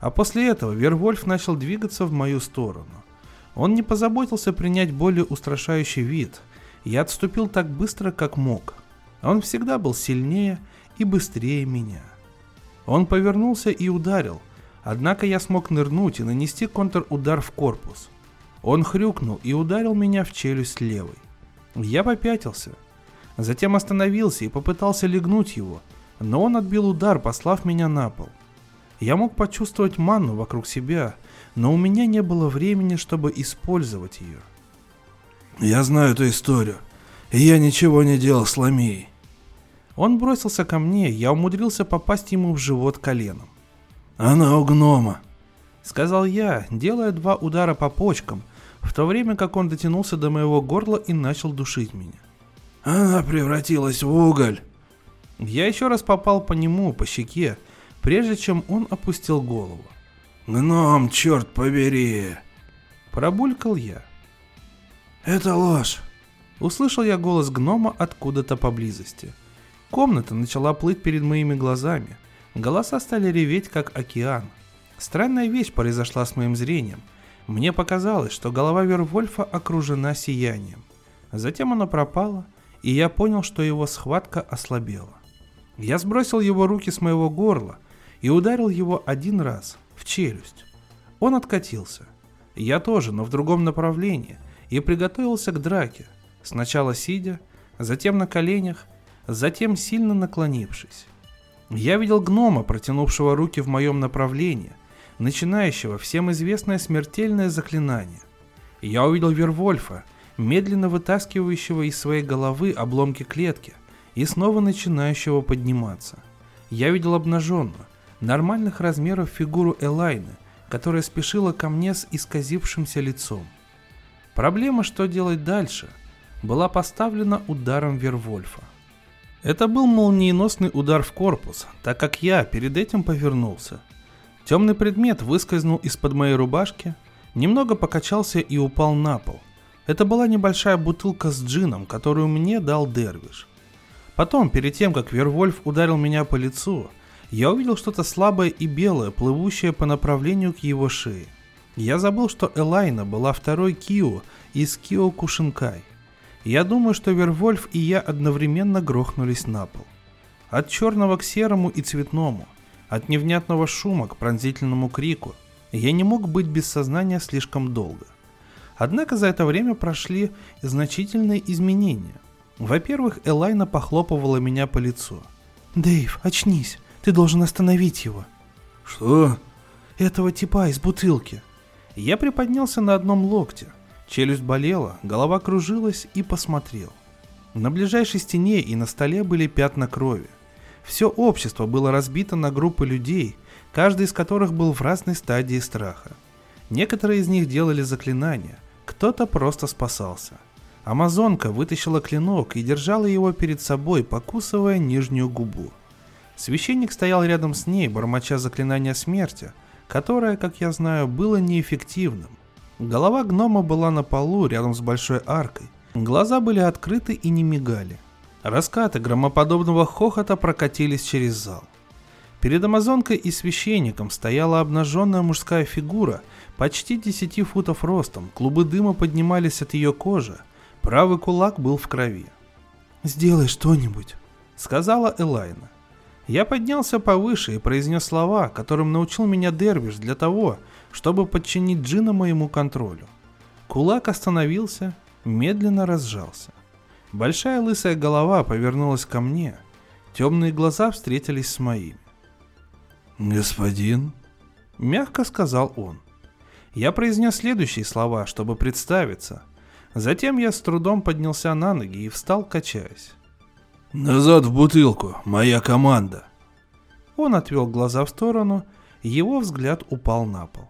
А после этого Вервольф начал двигаться в мою сторону. Он не позаботился принять более устрашающий вид. Я отступил так быстро, как мог. Он всегда был сильнее и быстрее меня. Он повернулся и ударил, однако я смог нырнуть и нанести контрудар в корпус. Он хрюкнул и ударил меня в челюсть левой. Я попятился, затем остановился и попытался легнуть его, но он отбил удар, послав меня на пол. Я мог почувствовать манну вокруг себя, но у меня не было времени, чтобы использовать ее. «Я знаю эту историю, и я ничего не делал с Ламией». Он бросился ко мне, я умудрился попасть ему в живот коленом. «Она у гнома», — сказал я, делая 2 удара по почкам, в то время как он дотянулся до моего горла и начал душить меня. «Она превратилась в уголь». Я еще раз попал по нему, по щеке, прежде чем он опустил голову. «Гном, черт побери!» Пробулькал я. «Это ложь!» Услышал я голос гнома откуда-то поблизости. Комната начала плыть перед моими глазами. Голоса стали реветь, как океан. Странная вещь произошла с моим зрением. Мне показалось, что голова Вервольфа окружена сиянием. Затем она пропала, и я понял, что его схватка ослабела. Я сбросил его руки с моего горла и ударил его 1 раз, в челюсть. Он откатился. Я тоже, но в другом направлении, и приготовился к драке, сначала сидя, затем на коленях, затем сильно наклонившись. Я видел гнома, протянувшего руки в моем направлении, начинающего всем известное смертельное заклинание. Я увидел Вервольфа, медленно вытаскивающего из своей головы обломки клетки и снова начинающего подниматься. Я видел обнаженную, нормальных размеров фигуру Элайны, которая спешила ко мне с исказившимся лицом. Проблема, что делать дальше, была поставлена ударом Вервольфа. Это был молниеносный удар в корпус, так как я перед этим повернулся. Темный предмет выскользнул из-под моей рубашки, немного покачался и упал на пол. Это была небольшая бутылка с джином, которую мне дал Дервиш. Потом, перед тем, как Вервольф ударил меня по лицу, я увидел что-то слабое и белое, плывущее по направлению к его шее. Я забыл, что Элайна была второй Кио из Киокушинкай. Я думаю, что Вервольф и я одновременно грохнулись на пол. От черного к серому и цветному, от невнятного шума к пронзительному крику, я не мог быть без сознания слишком долго. Однако за это время прошли значительные изменения. Во-первых, Элайна похлопывала меня по лицу. «Дэйв, очнись, ты должен остановить его». «Что?» «Этого типа из бутылки». Я приподнялся на одном локте, челюсть болела, голова кружилась и посмотрел. На ближайшей стене и на столе были пятна крови. Все общество было разбито на группы людей, каждый из которых был в разной стадии страха. Некоторые из них делали заклинания, кто-то просто спасался. Амазонка вытащила клинок и держала его перед собой, покусывая нижнюю губу. Священник стоял рядом с ней, бормоча заклинание смерти, которое, как я знаю, было неэффективным. Голова гнома была на полу рядом с большой аркой, глаза были открыты и не мигали. Раскаты громоподобного хохота прокатились через зал. Перед Амазонкой и священником стояла обнаженная мужская фигура, почти 10 футов ростом, клубы дыма поднимались от ее кожи, правый кулак был в крови. «Сделай что-нибудь», — сказала Элайна. Я поднялся повыше и произнес слова, которым научил меня Дервиш для того, чтобы подчинить джина моему контролю. Кулак остановился, медленно разжался. Большая лысая голова повернулась ко мне, темные глаза встретились с моими. «Господин?» — мягко сказал он. Я произнес следующие слова, чтобы представиться. Затем я с трудом поднялся на ноги и встал, качаясь. «Назад в бутылку, моя команда!» Он отвел глаза в сторону, его взгляд упал на пол.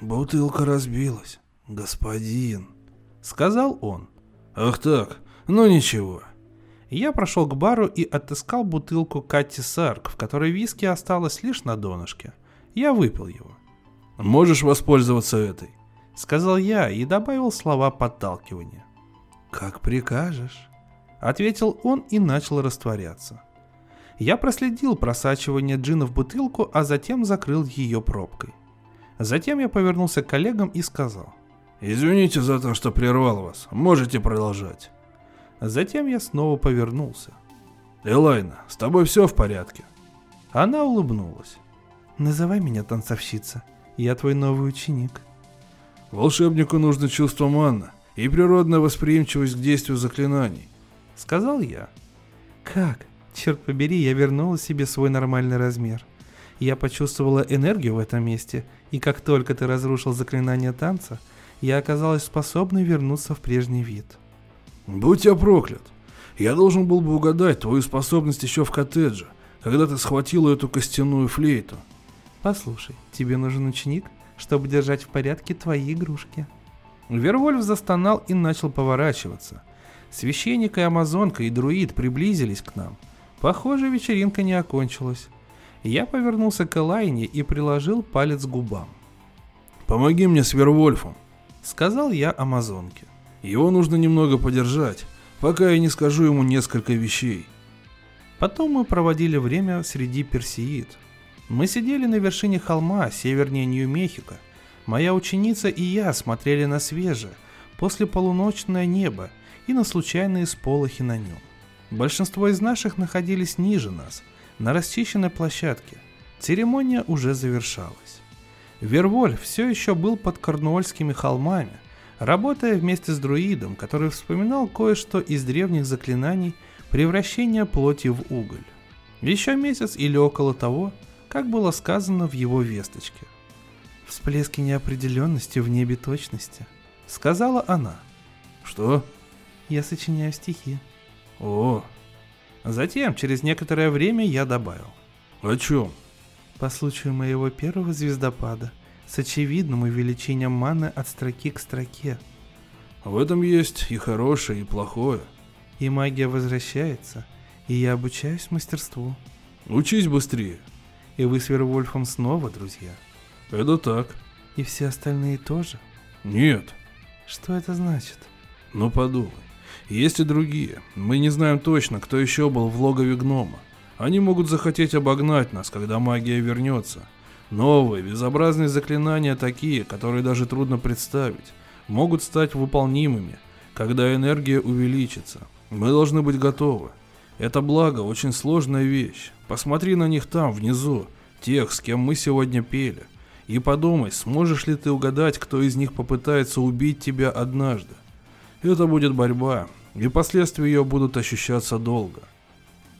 «Бутылка разбилась, господин», — сказал он. «Ах так, ну ничего». Я прошел к бару и отыскал бутылку Катти Сарк, в которой виски осталось лишь на донышке. Я выпил его. «Можешь воспользоваться этой», — сказал я и добавил слова подталкивания. «Как прикажешь», — ответил он и начал растворяться. Я проследил просачивание джина в бутылку, а затем закрыл ее пробкой. Затем я повернулся к коллегам и сказал: «Извините за то, что прервал вас, можете продолжать». Затем я снова повернулся. «Элайна, с тобой все в порядке?» Она улыбнулась. «Называй меня танцовщица, я твой новый ученик». «Волшебнику нужно чувство манны и природная восприимчивость к действию заклинаний», — сказал я. «Как? Черт побери, я вернула себе свой нормальный размер. Я почувствовала энергию в этом месте, и как только ты разрушил заклинание танца, я оказалась способной вернуться в прежний вид. Будь я проклят. Я должен был бы угадать твою способность еще в коттедже, когда ты схватила эту костяную флейту. Послушай, тебе нужен ученик, чтобы держать в порядке твои игрушки. Вервольф застонал и начал поворачиваться. Священник и Амазонка, и Друид приблизились к нам. Похоже, вечеринка не окончилась. Я повернулся к Элайне и приложил палец к губам. «Помоги мне с Вервольфом», — сказал я Амазонке. «Его нужно немного подержать, пока я не скажу ему несколько вещей». Потом мы проводили время среди персеид. Мы сидели на вершине холма, севернее Нью-Мехико. Моя ученица и я смотрели на свежее, послеполуночное небо и на случайные сполохи на нем. Большинство из наших находились ниже нас, на расчищенной площадке. Церемония уже завершалась. Вервольф все еще был под Корнуольскими холмами, работая вместе с друидом, который вспоминал кое-что из древних заклинаний превращения плоти в уголь. Еще месяц или около того, как было сказано в его весточке. «Всплески неопределенности в небе точности», — сказала она. «Что?» «Я сочиняю стихи». «О». Затем, через некоторое время, я добавил. «О чем?» «По случаю моего первого звездопада, с очевидным увеличением маны от строки к строке». «В этом есть и хорошее, и плохое». «И магия возвращается, и я обучаюсь мастерству». «Учись быстрее». «И вы с Вервольфом снова друзья». «Это так». «И все остальные тоже?» «Нет». «Что это значит?» «Ну подумай. Есть и другие. Мы не знаем точно, кто еще был в логове гнома. Они могут захотеть обогнать нас, когда магия вернется. Новые, безобразные заклинания такие, которые даже трудно представить, могут стать выполнимыми, когда энергия увеличится. Мы должны быть готовы. Это благо очень сложная вещь. Посмотри на них там, внизу, тех, с кем мы сегодня пели, и подумай, сможешь ли ты угадать, кто из них попытается убить тебя однажды. Это будет борьба, и последствия ее будут ощущаться долго».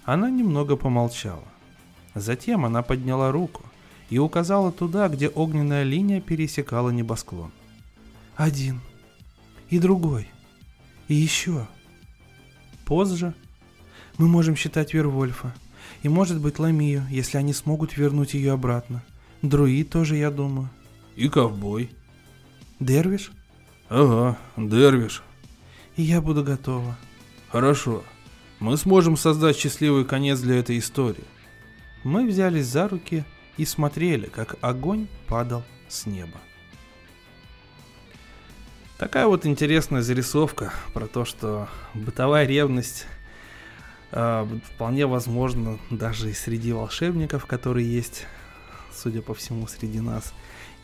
Она немного помолчала. Затем она подняла руку и указала туда, где огненная линия пересекала небосклон. «Один. И другой. И еще. Позже мы можем считать Вервольфа. И может быть Ламию, если они смогут вернуть ее обратно. Друид тоже, я думаю». «И ковбой». «Дервиш?» «Ага, Дервиш». «И я буду готова». «Хорошо. Мы сможем создать счастливый конец для этой истории». Мы взялись за руки и смотрели, как огонь падал с неба. Такая вот интересная зарисовка про то, что бытовая ревность вполне возможна даже и среди волшебников, которые есть, судя по всему, среди нас,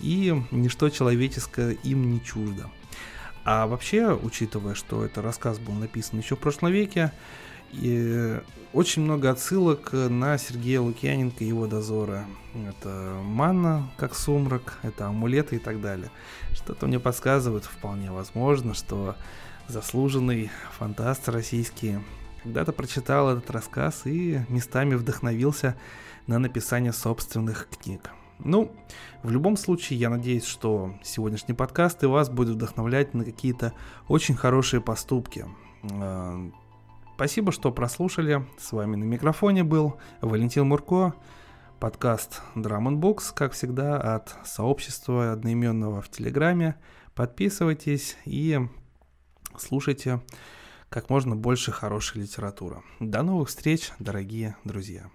и ничто человеческое им не чуждо. А вообще, учитывая, что этот рассказ был написан еще в прошлом веке, и очень много отсылок на Сергея Лукьяненко и его дозоры. Это манна, как сумрак, это амулеты и так далее. Что-то мне подсказывает, вполне возможно, что заслуженный фантаст российский когда-то прочитал этот рассказ и местами вдохновился на написание собственных книг. Ну, в любом случае, я надеюсь, что сегодняшний подкаст и вас будет вдохновлять на какие-то очень хорошие поступки. Спасибо, что прослушали. С вами на микрофоне был Валентин Мурко. Подкаст Drum'n'Books, как всегда, от сообщества одноименного в Телеграме. Подписывайтесь и слушайте как можно больше хорошей литературы. До новых встреч, дорогие друзья.